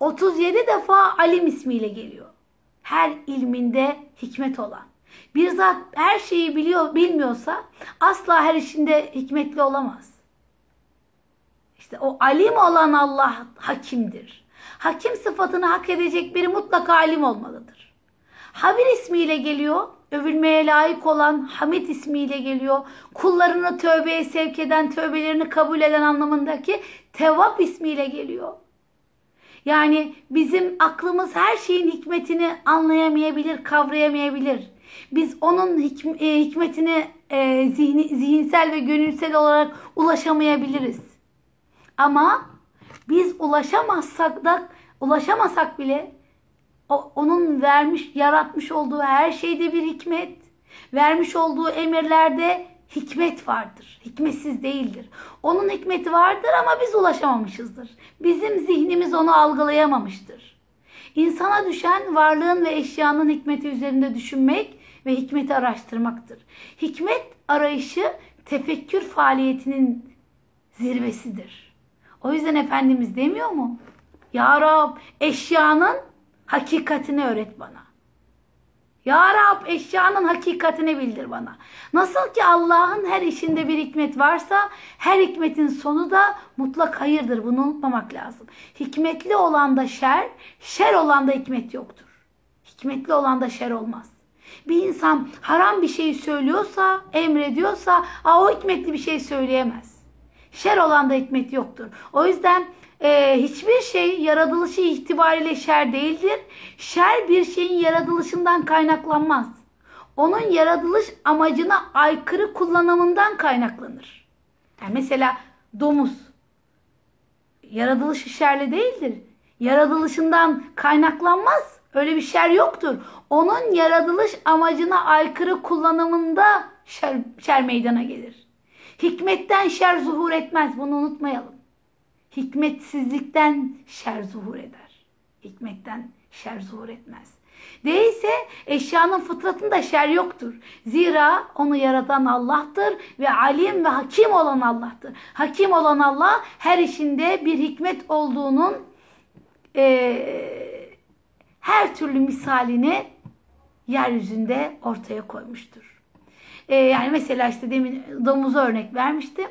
otuz yedi defa Alim ismiyle geliyor. Her ilminde hikmet olan. Bir zat her şeyi biliyor, bilmiyorsa asla her işinde hikmetli olamaz. İşte o alim olan Allah hakimdir. Hakim sıfatını hak edecek biri mutlaka alim olmalıdır. Habir ismiyle geliyor. Övülmeye layık olan Hamid ismiyle geliyor. Kullarını tövbeye sevk eden, tövbelerini kabul eden anlamındaki Tevvab ismiyle geliyor. Yani bizim aklımız her şeyin hikmetini anlayamayabilir, kavrayamayabilir. Biz onun hikmetine e, zihni, zihinsel ve gönülsel olarak ulaşamayabiliriz. Ama biz ulaşamazsak da ulaşamasak bile o, onun vermiş, yaratmış olduğu her şeyde bir hikmet, vermiş olduğu emirlerde hikmet vardır. Hikmetsiz değildir. Onun hikmeti vardır ama biz ulaşamamışızdır. Bizim zihnimiz onu algılayamamıştır. İnsana düşen varlığın ve eşyanın hikmeti üzerinde düşünmek ve hikmeti araştırmaktır. Hikmet arayışı tefekkür faaliyetinin zirvesidir. O yüzden Efendimiz demiyor mu? Ya Rab, eşyanın hakikatini öğret bana. Ya Rab, eşyanın hakikatini bildir bana. Nasıl ki Allah'ın her işinde bir hikmet varsa, her hikmetin sonu da mutlak hayırdır. Bunu unutmamak lazım. Hikmetli olanda şer, şer olanda hikmet yoktur. Hikmetli olanda şer olmaz. Bir insan haram bir şey söylüyorsa, emrediyorsa, o hikmetli bir şey söyleyemez. Şer olanda hikmet yoktur. O yüzden Ee, hiçbir şey yaratılışı itibariyle şer değildir. Şer bir şeyin yaratılışından kaynaklanmaz. Onun yaratılış amacına aykırı kullanımından kaynaklanır. Yani mesela domuz. Yaratılışı şerli değildir. Yaratılışından kaynaklanmaz. Öyle bir şer yoktur. Onun yaratılış amacına aykırı kullanımında şer, şer meydana gelir. Hikmetten şer zuhur etmez. Bunu unutmayalım. Hikmetsizlikten şer zuhur eder. Hikmetten şer zuhur etmez. Değilse eşyanın fıtratında şer yoktur. Zira onu yaratan Allah'tır ve alim ve hakim olan Allah'tır. Hakim olan Allah her işinde bir hikmet olduğunun e, her türlü misalini yeryüzünde ortaya koymuştur. E, yani mesela işte demin domuza örnek vermiştim.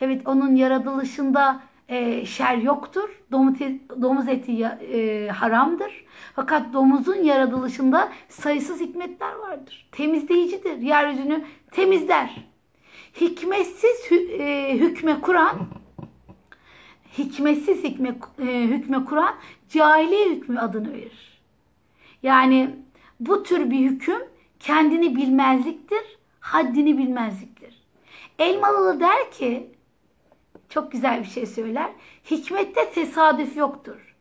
Evet, onun yaratılışında e, şer yoktur. Domuz eti, domuz eti e, haramdır. Fakat domuzun yaratılışında sayısız hikmetler vardır. Temizleyicidir. Yeryüzünü temizler. Hikmetsiz hü, e, hükme kuran hikmetsiz hükme, e, hükme kuran cahiliye hükmü adını verir. Yani bu tür bir hüküm kendini bilmezliktir, haddini bilmezliktir. Elmalılı der ki, çok güzel bir şey söyler, hikmette tesadüf yoktur.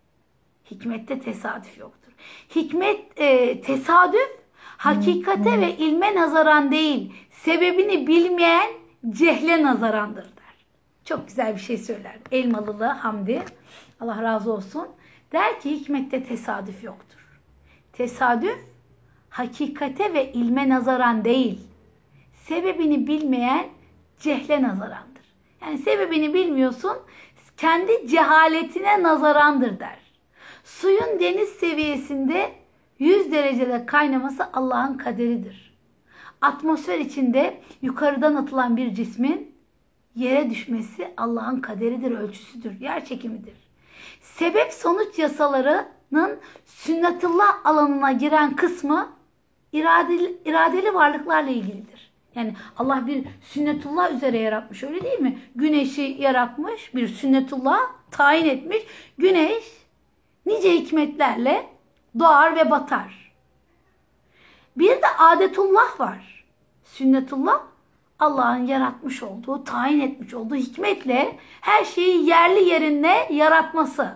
Hikmette tesadüf yoktur. Hikmet, e, tesadüf, hakikate ve ilme nazaran değil, sebebini bilmeyen cehle nazarandır der. Çok güzel bir şey söyler Elmalılı Hamdi, Allah razı olsun. Der ki hikmette tesadüf yoktur. Tesadüf, hakikate ve ilme nazaran değil, sebebini bilmeyen cehle nazarandır. Yani sebebini bilmiyorsun, kendi cehaletine nazarandır der. Suyun deniz seviyesinde yüz derecede kaynaması Allah'ın kaderidir. Atmosfer içinde yukarıdan atılan bir cismin yere düşmesi Allah'ın kaderidir, ölçüsüdür, yer çekimidir. Sebep sonuç yasalarının sünnetullah alanına giren kısmı iradeli, iradeli varlıklarla ilgilidir. Yani Allah bir sünnetullah üzere yaratmış, öyle değil mi? Güneşi yaratmış, bir sünnetullah tayin etmiş. Güneş nice hikmetlerle doğar ve batar. Bir de adetullah var. Sünnetullah, Allah'ın yaratmış olduğu, tayin etmiş olduğu hikmetle her şeyi yerli yerine yaratması.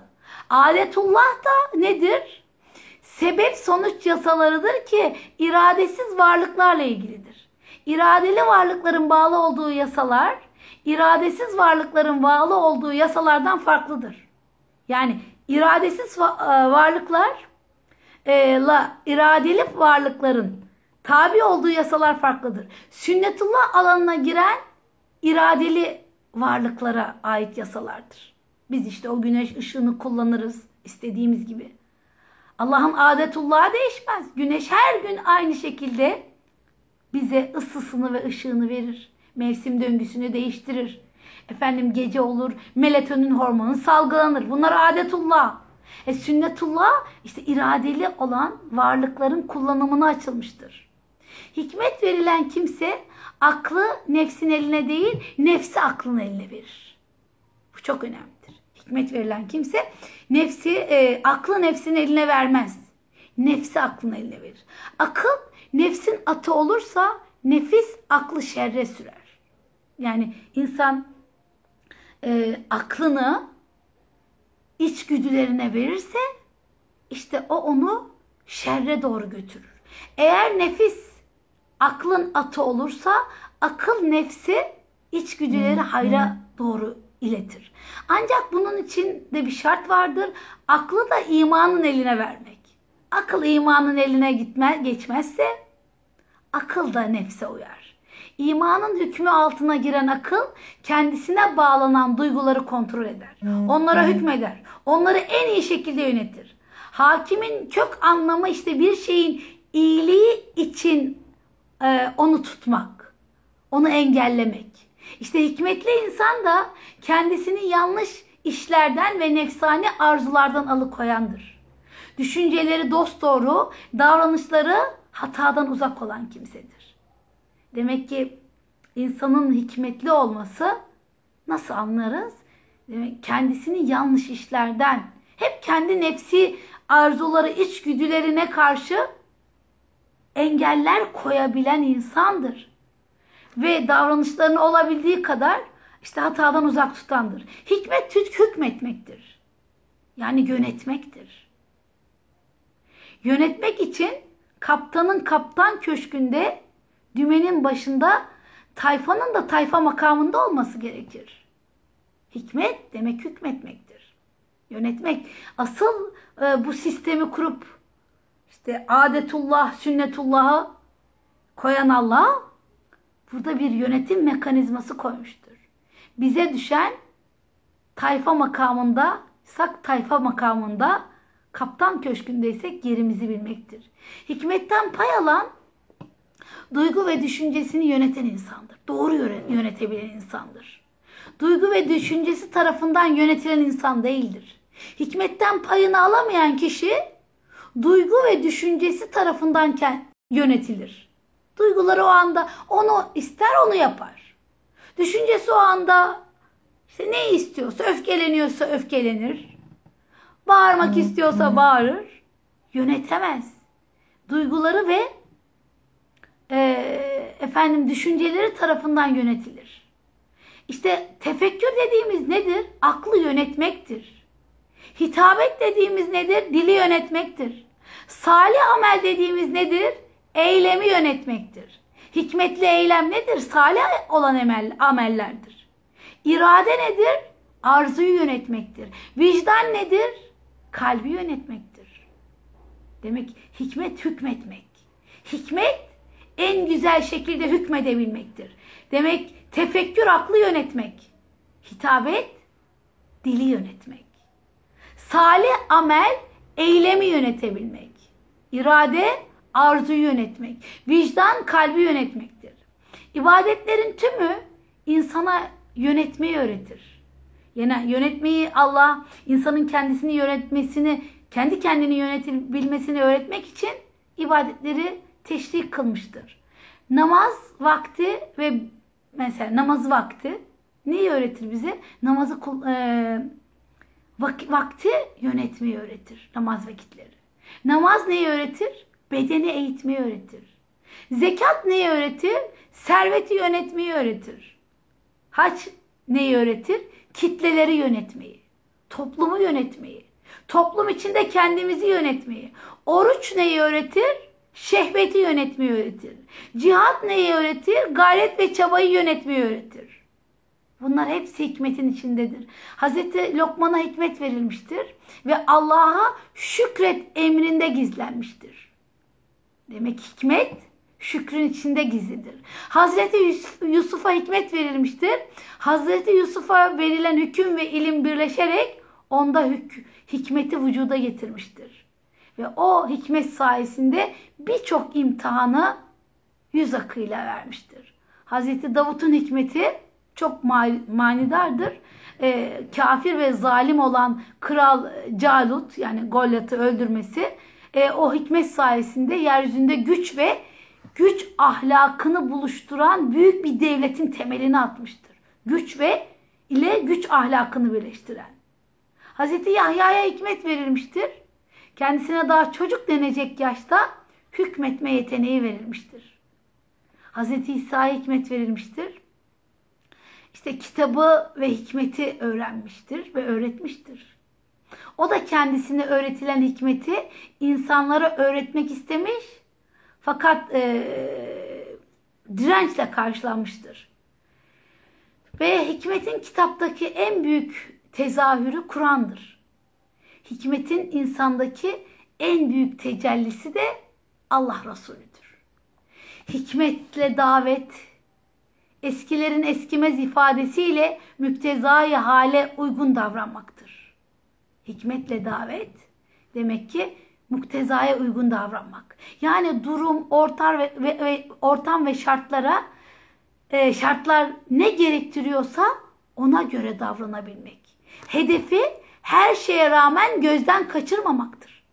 Adetullah da nedir? Sebep sonuç yasalarıdır ki iradesiz varlıklarla ilgilidir. İradeli varlıkların bağlı olduğu yasalar, iradesiz varlıkların bağlı olduğu yasalardan farklıdır. Yani iradesiz varlıklarla iradeli varlıkların tabi olduğu yasalar farklıdır. Sünnetullah alanına giren iradeli varlıklara ait yasalardır. Biz işte o güneş ışığını kullanırız istediğimiz gibi. Allah'ın adetullahı değişmez. Güneş her gün aynı şekilde bize ısısını ve ışığını verir. Mevsim döngüsünü değiştirir. Efendim gece olur, melatonin hormonu salgılanır. Bunlar adetullah. E, sünnetullah işte iradeli olan varlıkların kullanımına açılmıştır. Hikmet verilen kimse aklı nefsin eline değil, nefsi aklın eline verir. Bu çok önemlidir. Hikmet verilen kimse nefsi, e, aklı nefsin eline vermez. Nefsi aklın eline verir. Akıl nefsin atı olursa nefis aklı şerre sürer. Yani insan e, aklını içgüdülerine verirse işte o onu şerre doğru götürür. Eğer nefis aklın atı olursa akıl nefsi içgüdüleri hayra doğru iletir. Ancak bunun için de bir şart vardır. Aklı da imanın eline vermek. Akıl imanın eline gitme, geçmezse akıl da nefse uyar. İmanın hükmü altına giren akıl kendisine bağlanan duyguları kontrol eder. Onlara hükmeder. Onları en iyi şekilde yönetir. Hakimin kök anlamı işte bir şeyin iyiliği için e, onu tutmak. Onu engellemek. İşte hikmetli insan da kendisini yanlış işlerden ve nefsani arzulardan alıkoyandır. Düşünceleri dosdoğru, davranışları hatadan uzak olan kimsedir. Demek ki insanın hikmetli olması nasıl anlarız? Demek kendisini yanlış işlerden, hep kendi nefsi arzuları, içgüdülerine karşı engeller koyabilen insandır. Ve davranışlarını olabildiği kadar işte hatadan uzak tutandır. Hikmet hükmetmektir. Yani yönetmektir. Yönetmek için kaptanın kaptan köşkünde, dümenin başında, tayfanın da tayfa makamında olması gerekir. Hikmet demek hükmetmektir. Yönetmek. Asıl e, bu sistemi kurup işte adetullah, sünnetullah'ı koyan Allah burada bir yönetim mekanizması koymuştur. Bize düşen tayfa makamında, sak tayfa makamında, kaptan köşkündeysek yerimizi bilmektir. Hikmetten pay alan duygu ve düşüncesini yöneten insandır. Doğru yönetebilen insandır. duygu ve düşüncesi tarafından yönetilen insan değildir. Hikmetten payını alamayan kişi duygu ve düşüncesi tarafından yönetilir. Duyguları o anda onu ister, onu yapar. Düşüncesi o anda işte ne istiyorsa, öfkeleniyorsa öfkelenir. Bağırmak istiyorsa bağırır. Yönetemez. Duyguları ve e, efendim düşünceleri tarafından yönetilir. İşte tefekkür dediğimiz nedir? Aklı yönetmektir. Hitabet dediğimiz nedir? Dili yönetmektir. Salih amel dediğimiz nedir? Eylemi yönetmektir. Hikmetli eylem nedir? Salih olan amel, amellerdir. İrade nedir? Arzuyu yönetmektir. Vicdan nedir? Kalbi yönetmektir. Demek hikmet hükmetmek. Hikmet en güzel şekilde hükmedebilmektir. Demek tefekkür aklı yönetmek. Hitabet dili yönetmek. Salih amel eylemi yönetebilmek. İrade arzuyu yönetmek. Vicdan kalbi yönetmektir. İbadetlerin tümü insana yönetmeyi öğretir. Yani yönetmeyi Allah, insanın kendisini yönetmesini, kendi kendini yönetebilmesini öğretmek için ibadetleri teşrik kılmıştır. Namaz vakti ve mesela namaz vakti neyi öğretir bize? Namazı e, vak, vakti yönetmeyi öğretir. Namaz vakitleri. Namaz neyi öğretir? Bedeni eğitmeyi öğretir. Zekat neyi öğretir? Serveti yönetmeyi öğretir. Hac neyi öğretir? Kitleleri yönetmeyi, toplumu yönetmeyi, toplum içinde kendimizi yönetmeyi. Oruç neyi öğretir? Şehveti yönetmeyi öğretir. Cihat neyi öğretir? Gayret ve çabayı yönetmeyi öğretir. Bunlar hepsi hikmetin içindedir. Hazreti Lokman'a hikmet verilmiştir ve Allah'a şükret emrinde gizlenmiştir. Demek hikmet şükrün içinde gizlidir. Hazreti Yusuf'a hikmet verilmiştir. Hazreti Yusuf'a verilen hüküm ve ilim birleşerek onda hük- hikmeti vücuda getirmiştir. Ve o hikmet sayesinde birçok imtihanı yüz akıyla vermiştir. Hazreti Davut'un hikmeti çok manidardır. E, kafir ve zalim olan kral Calut, yani Golyat'ı öldürmesi e, o hikmet sayesinde yeryüzünde güç ve güç ahlakını buluşturan büyük bir devletin temelini atmıştır. Güç ve ile güç ahlakını birleştiren. Hazreti Yahya'ya hikmet verilmiştir. Kendisine daha çocuk denecek yaşta hükmetme yeteneği verilmiştir. Hazreti İsa'ya hikmet verilmiştir. İşte kitabı ve hikmeti öğrenmiştir ve öğretmiştir. O da kendisine öğretilen hikmeti insanlara öğretmek istemiş. Fakat e, dirençle karşılanmıştır. Ve hikmetin kitaptaki en büyük tezahürü Kur'an'dır. Hikmetin insandaki en büyük tecellisi de Allah Resulü'dür. Hikmetle davet, eskilerin eskimez ifadesiyle müktezai hale uygun davranmaktır. Hikmetle davet demek ki muktezaya uygun davranmak. Yani durum, ortam ve, ve, ve ortam ve şartlara e, şartlar ne gerektiriyorsa ona göre davranabilmek. Hedefi her şeye rağmen gözden kaçırmamaktır.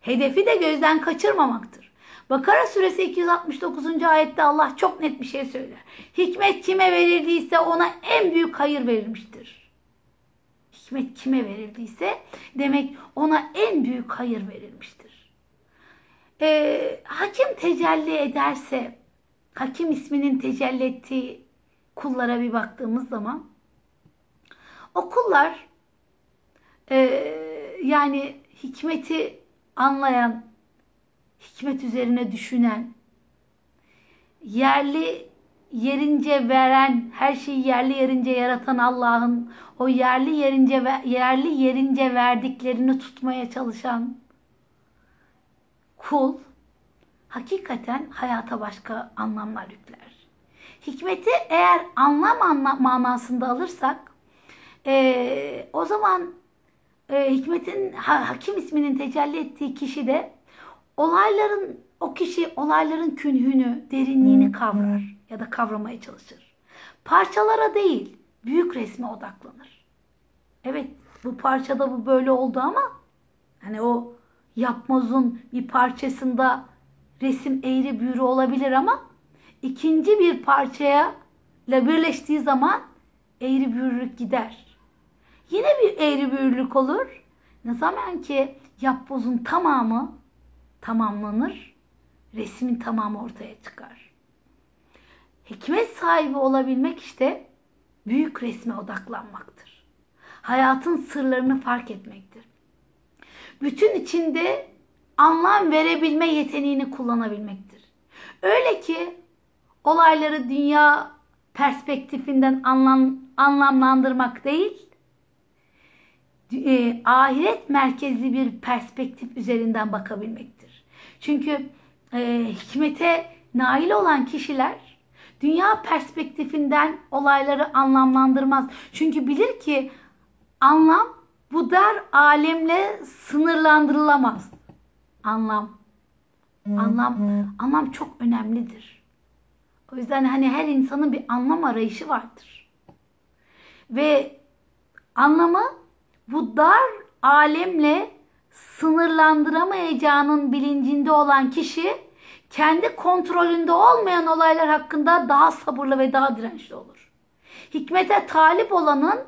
Hedefi de gözden kaçırmamaktır. Bakara suresi iki yüz altmış dokuzuncu ayette Allah çok net bir şey söyler. Hikmet kime verildiyse ona en büyük hayır verilmiştir. Hikmet kime verildiyse demek ona en büyük hayır verilmiştir. E, hakim tecelli ederse, hakim isminin tecelli ettiği kullara bir baktığımız zaman o kullar e, yani hikmeti anlayan, hikmet üzerine düşünen, yerli yerince veren, her şeyi yerli yerince yaratan Allah'ın o yerli yerince yerli yerince verdiklerini tutmaya çalışan kul hakikaten hayata başka anlamlar yükler. Hikmeti eğer anlam, anlam manasında alırsak ee, o zaman e, hikmetin hakim isminin tecelli ettiği kişi de olayların o kişi olayların künhünü, derinliğini kavrar ya da kavramaya çalışır. Parçalara değil, büyük resme odaklanır. Evet, bu parçada bu böyle oldu ama hani o yapmozun bir parçasında resim eğri büğrü olabilir ama ikinci bir parçaya ile birleştiği zaman eğri büğrülük gider. Yine bir eğri büğrülük olur. Ne zaman ki yapbozun tamamı tamamlanır, resmin tamamı ortaya çıkar. Hikmet sahibi olabilmek işte büyük resme odaklanmaktır. Hayatın sırlarını fark etmektir. Bütün içinde anlam verebilme yeteneğini kullanabilmektir. Öyle ki olayları dünya perspektifinden anlam, anlamlandırmak değil, e, ahiret merkezli bir perspektif üzerinden bakabilmektir. Çünkü e, hikmete nail olan kişiler dünya perspektifinden olayları anlamlandırmaz. Çünkü bilir ki anlam bu dar alemle sınırlandırılamaz. Anlam, anlam, anlam çok önemlidir. O yüzden hani her insanın bir anlam arayışı vardır. Ve anlamı bu dar alemle sınırlandıramayacağının bilincinde olan kişi kendi kontrolünde olmayan olaylar hakkında daha sabırlı ve daha dirençli olur. Hikmete talip olanın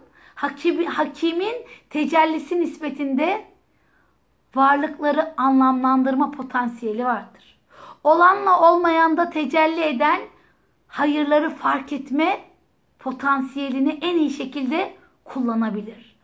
hakimin tecellisi nispetinde varlıkları anlamlandırma potansiyeli vardır. Olanla olmayanda tecelli eden hayırları fark etme potansiyelini en iyi şekilde kullanabilir.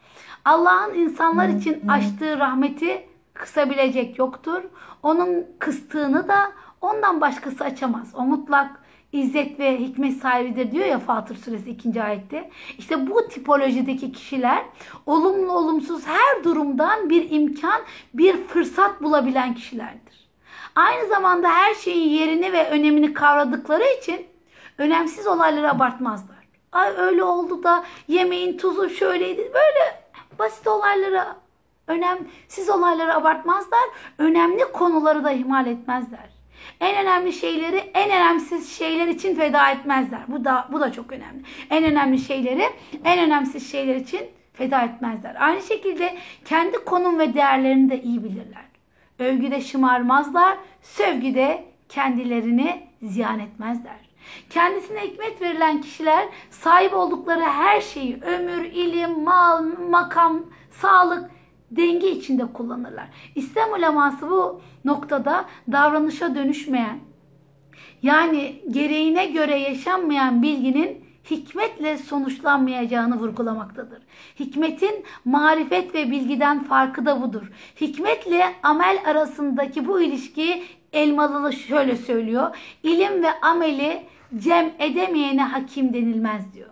Allah'ın insanlar için açtığı rahmeti kısabilecek yoktur. Onun kıstığını da ondan başkası açamaz. O mutlak izzet ve hikmet sahibidir diyor ya Fatır Suresi ikinci ayette. İşte bu tipolojideki kişiler olumlu olumsuz her durumdan bir imkan, bir fırsat bulabilen kişilerdir. Aynı zamanda her şeyin yerini ve önemini kavradıkları için önemsiz olayları abartmazlar. Ay öyle oldu da yemeğin tuzu şöyleydi. Böyle basit olaylara, önemsiz olayları abartmazlar. Önemli konuları da ihmal etmezler. En önemli şeyleri en önemsiz şeyler için feda etmezler. Bu da bu da çok önemli. En önemli şeyleri en önemsiz şeyler için feda etmezler. Aynı şekilde kendi konum ve değerlerini de iyi bilirler. Övgüde şımarmazlar, sövgüde kendilerini ziyan etmezler. Kendisine hikmet verilen kişiler sahip oldukları her şeyi ömür, ilim, mal, makam, sağlık denge içinde kullanırlar. İslam uleması bu noktada davranışa dönüşmeyen, yani gereğine göre yaşanmayan bilginin hikmetle sonuçlanmayacağını vurgulamaktadır. Hikmetin marifet ve bilgiden farkı da budur. Hikmetle amel arasındaki bu ilişkiyi Elmalılı şöyle söylüyor. İlim ve ameli cem edemeyene hakim denilmez diyor.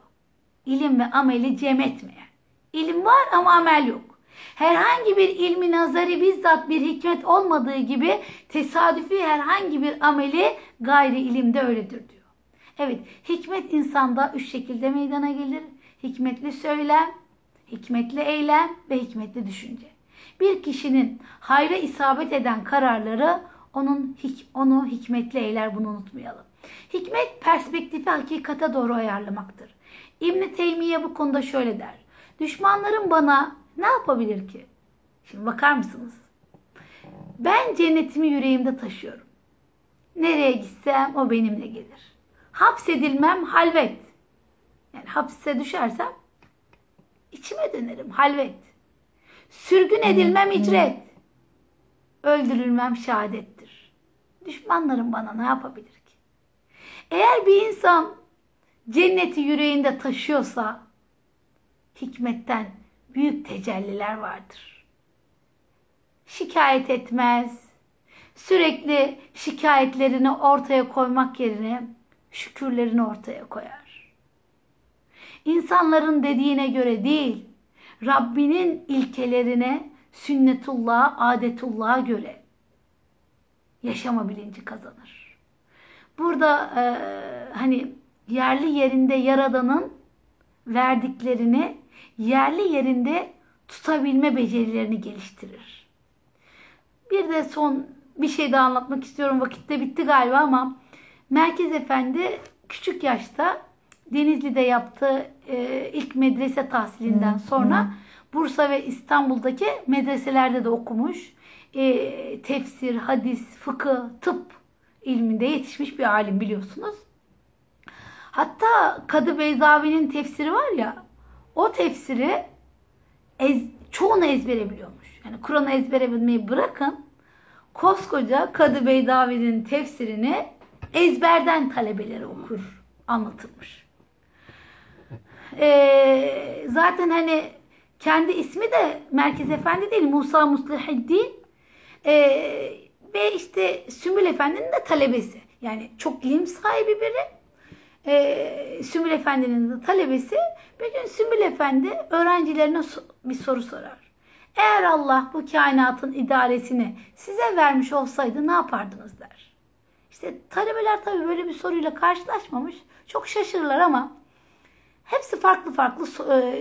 İlim ve ameli cem etmeyen. İlim var ama amel yok. Herhangi bir ilmi nazari bizzat bir hikmet olmadığı gibi tesadüfi herhangi bir ameli gayri ilimde öyledir diyor. Evet, hikmet insanda üç şekilde meydana gelir. Hikmetli söylem, hikmetli eylem ve hikmetli düşünce. Bir kişinin hayra isabet eden kararları onun onu hikmetli eyler, bunu unutmayalım. Hikmet perspektifi hakikate doğru ayarlamaktır. İbn-i Teymiye bu konuda şöyle der. Düşmanlarım bana ne yapabilir ki? Şimdi bakar mısınız? Ben cennetimi yüreğimde taşıyorum. Nereye gitsem o benimle gelir. Hapsedilmem halvet. Yani hapse düşersem içime dönerim halvet. Sürgün edilmem icret. Öldürülmem şehadettir. Düşmanlarım bana ne yapabilir ki? Eğer bir insan cenneti yüreğinde taşıyorsa hikmetten büyük tecelliler vardır. Şikayet etmez. Sürekli şikayetlerini ortaya koymak yerine şükürlerini ortaya koyar. İnsanların dediğine göre değil, Rabbinin ilkelerine, sünnetullah'a, adetullah'a göre yaşama bilinci kazanır. Burada e, hani yerli yerinde Yaradan'ın verdiklerini yerli yerinde tutabilme becerilerini geliştirir. Bir de son bir şey daha anlatmak istiyorum. Vakit de bitti galiba ama Merkez Efendi küçük yaşta Denizli'de yaptığı e, ilk medrese tahsilinden sonra Bursa ve İstanbul'daki medreselerde de okumuş. E, tefsir, hadis, fıkıh, tıp ilminde yetişmiş bir alim biliyorsunuz. Hatta Kadı Beyzavi'nin tefsiri var ya, o tefsiri ez, çoğunu ezbere biliyormuş. Yani Kur'an'ı ezbere bilmeyi bırakın, koskoca Kadı Beydavi'nin tefsirini ezberden talebeleri okur, anlatılmış. Ee, zaten hani kendi ismi de Merkez Efendi değil, Musa Muslihiddin ee, ve işte Sümbül Efendi'nin de talebesi. Yani çok ilim sahibi biri. Ee, Sümbül Efendi'nin de talebesi. Bir gün Sümbül Efendi öğrencilerine bir soru sorar. Eğer Allah bu kainatın idaresini size vermiş olsaydı ne yapardınız der. İşte talebeler tabii böyle bir soruyla karşılaşmamış. Çok şaşırırlar ama hepsi farklı farklı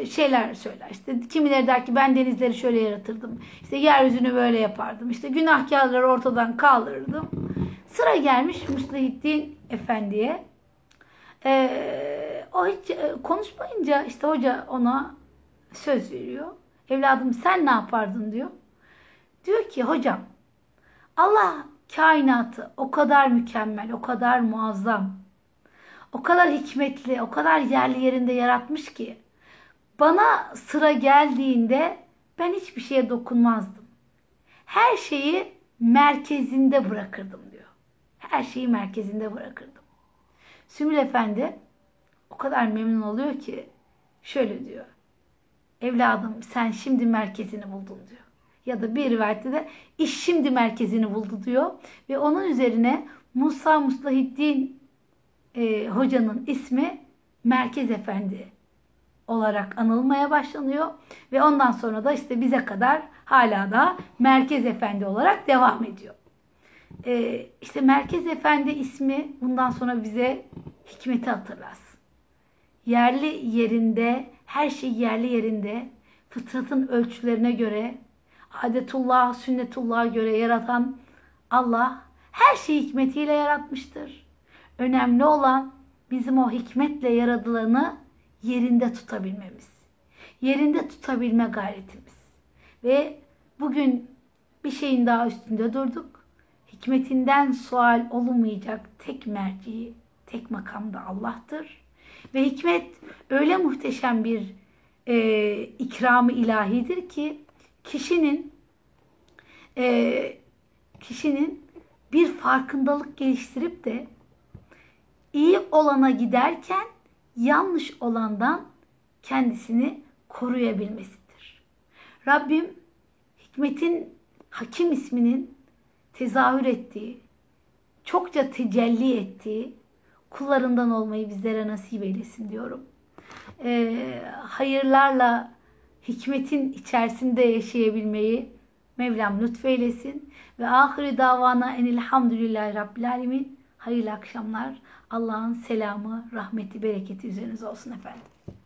şeyler söyler. İşte kimileri der ki ben denizleri şöyle yaratırdım. İşte yeryüzünü böyle yapardım. İşte günahkarları ortadan kaldırırdım. Sıra gelmiş Muslihiddin Efendi'ye. Ee, o hiç konuşmayınca işte hoca ona söz veriyor. Evladım sen ne yapardın diyor. Diyor ki hocam Allah kainatı o kadar mükemmel, o kadar muazzam, o kadar hikmetli, o kadar yerli yerinde yaratmış ki bana sıra geldiğinde ben hiçbir şeye dokunmazdım. Her şeyi merkezinde bırakırdım diyor. Her şeyi merkezinde bırakırdım. Sümbül Efendi o kadar memnun oluyor ki şöyle diyor. Evladım sen şimdi merkezini buldun diyor. Ya da bir rivayette de iş şimdi merkezini buldu diyor. Ve onun üzerine Musa Muslihiddin e, hocanın ismi Merkez Efendi olarak anılmaya başlanıyor. Ve ondan sonra da işte bize kadar hala da Merkez Efendi olarak devam ediyor. Ee, işte Merkez Efendi ismi bundan sonra bize hikmeti hatırlasın. Yerli yerinde, her şey yerli yerinde, fıtratın ölçülerine göre, adetullah, sünnetullah'a göre yaratan Allah her şeyi hikmetiyle yaratmıştır. Önemli olan bizim o hikmetle yaratılanı yerinde tutabilmemiz. Yerinde tutabilme gayretimiz. Ve bugün bir şeyin daha üstünde durduk. Hikmetinden sual olmayacak tek merci, tek makamda Allah'tır. Ve hikmet öyle muhteşem bir e, ikram-ı ilahidir ki kişinin e, kişinin bir farkındalık geliştirip de iyi olana giderken yanlış olandan kendisini koruyabilmesidir. Rabbim hikmetin Hakim isminin tezahür ettiği, çokça tecelli ettiği kullarından olmayı bizlere nasip eylesin diyorum. Ee, hayırlarla hikmetin içerisinde yaşayabilmeyi Mevlam lütfeylesin. Ve ahiri davana enilhamdülillahi rabbil alemin. Hayırlı akşamlar. Allah'ın selamı, rahmeti, bereketi üzerinize olsun efendim.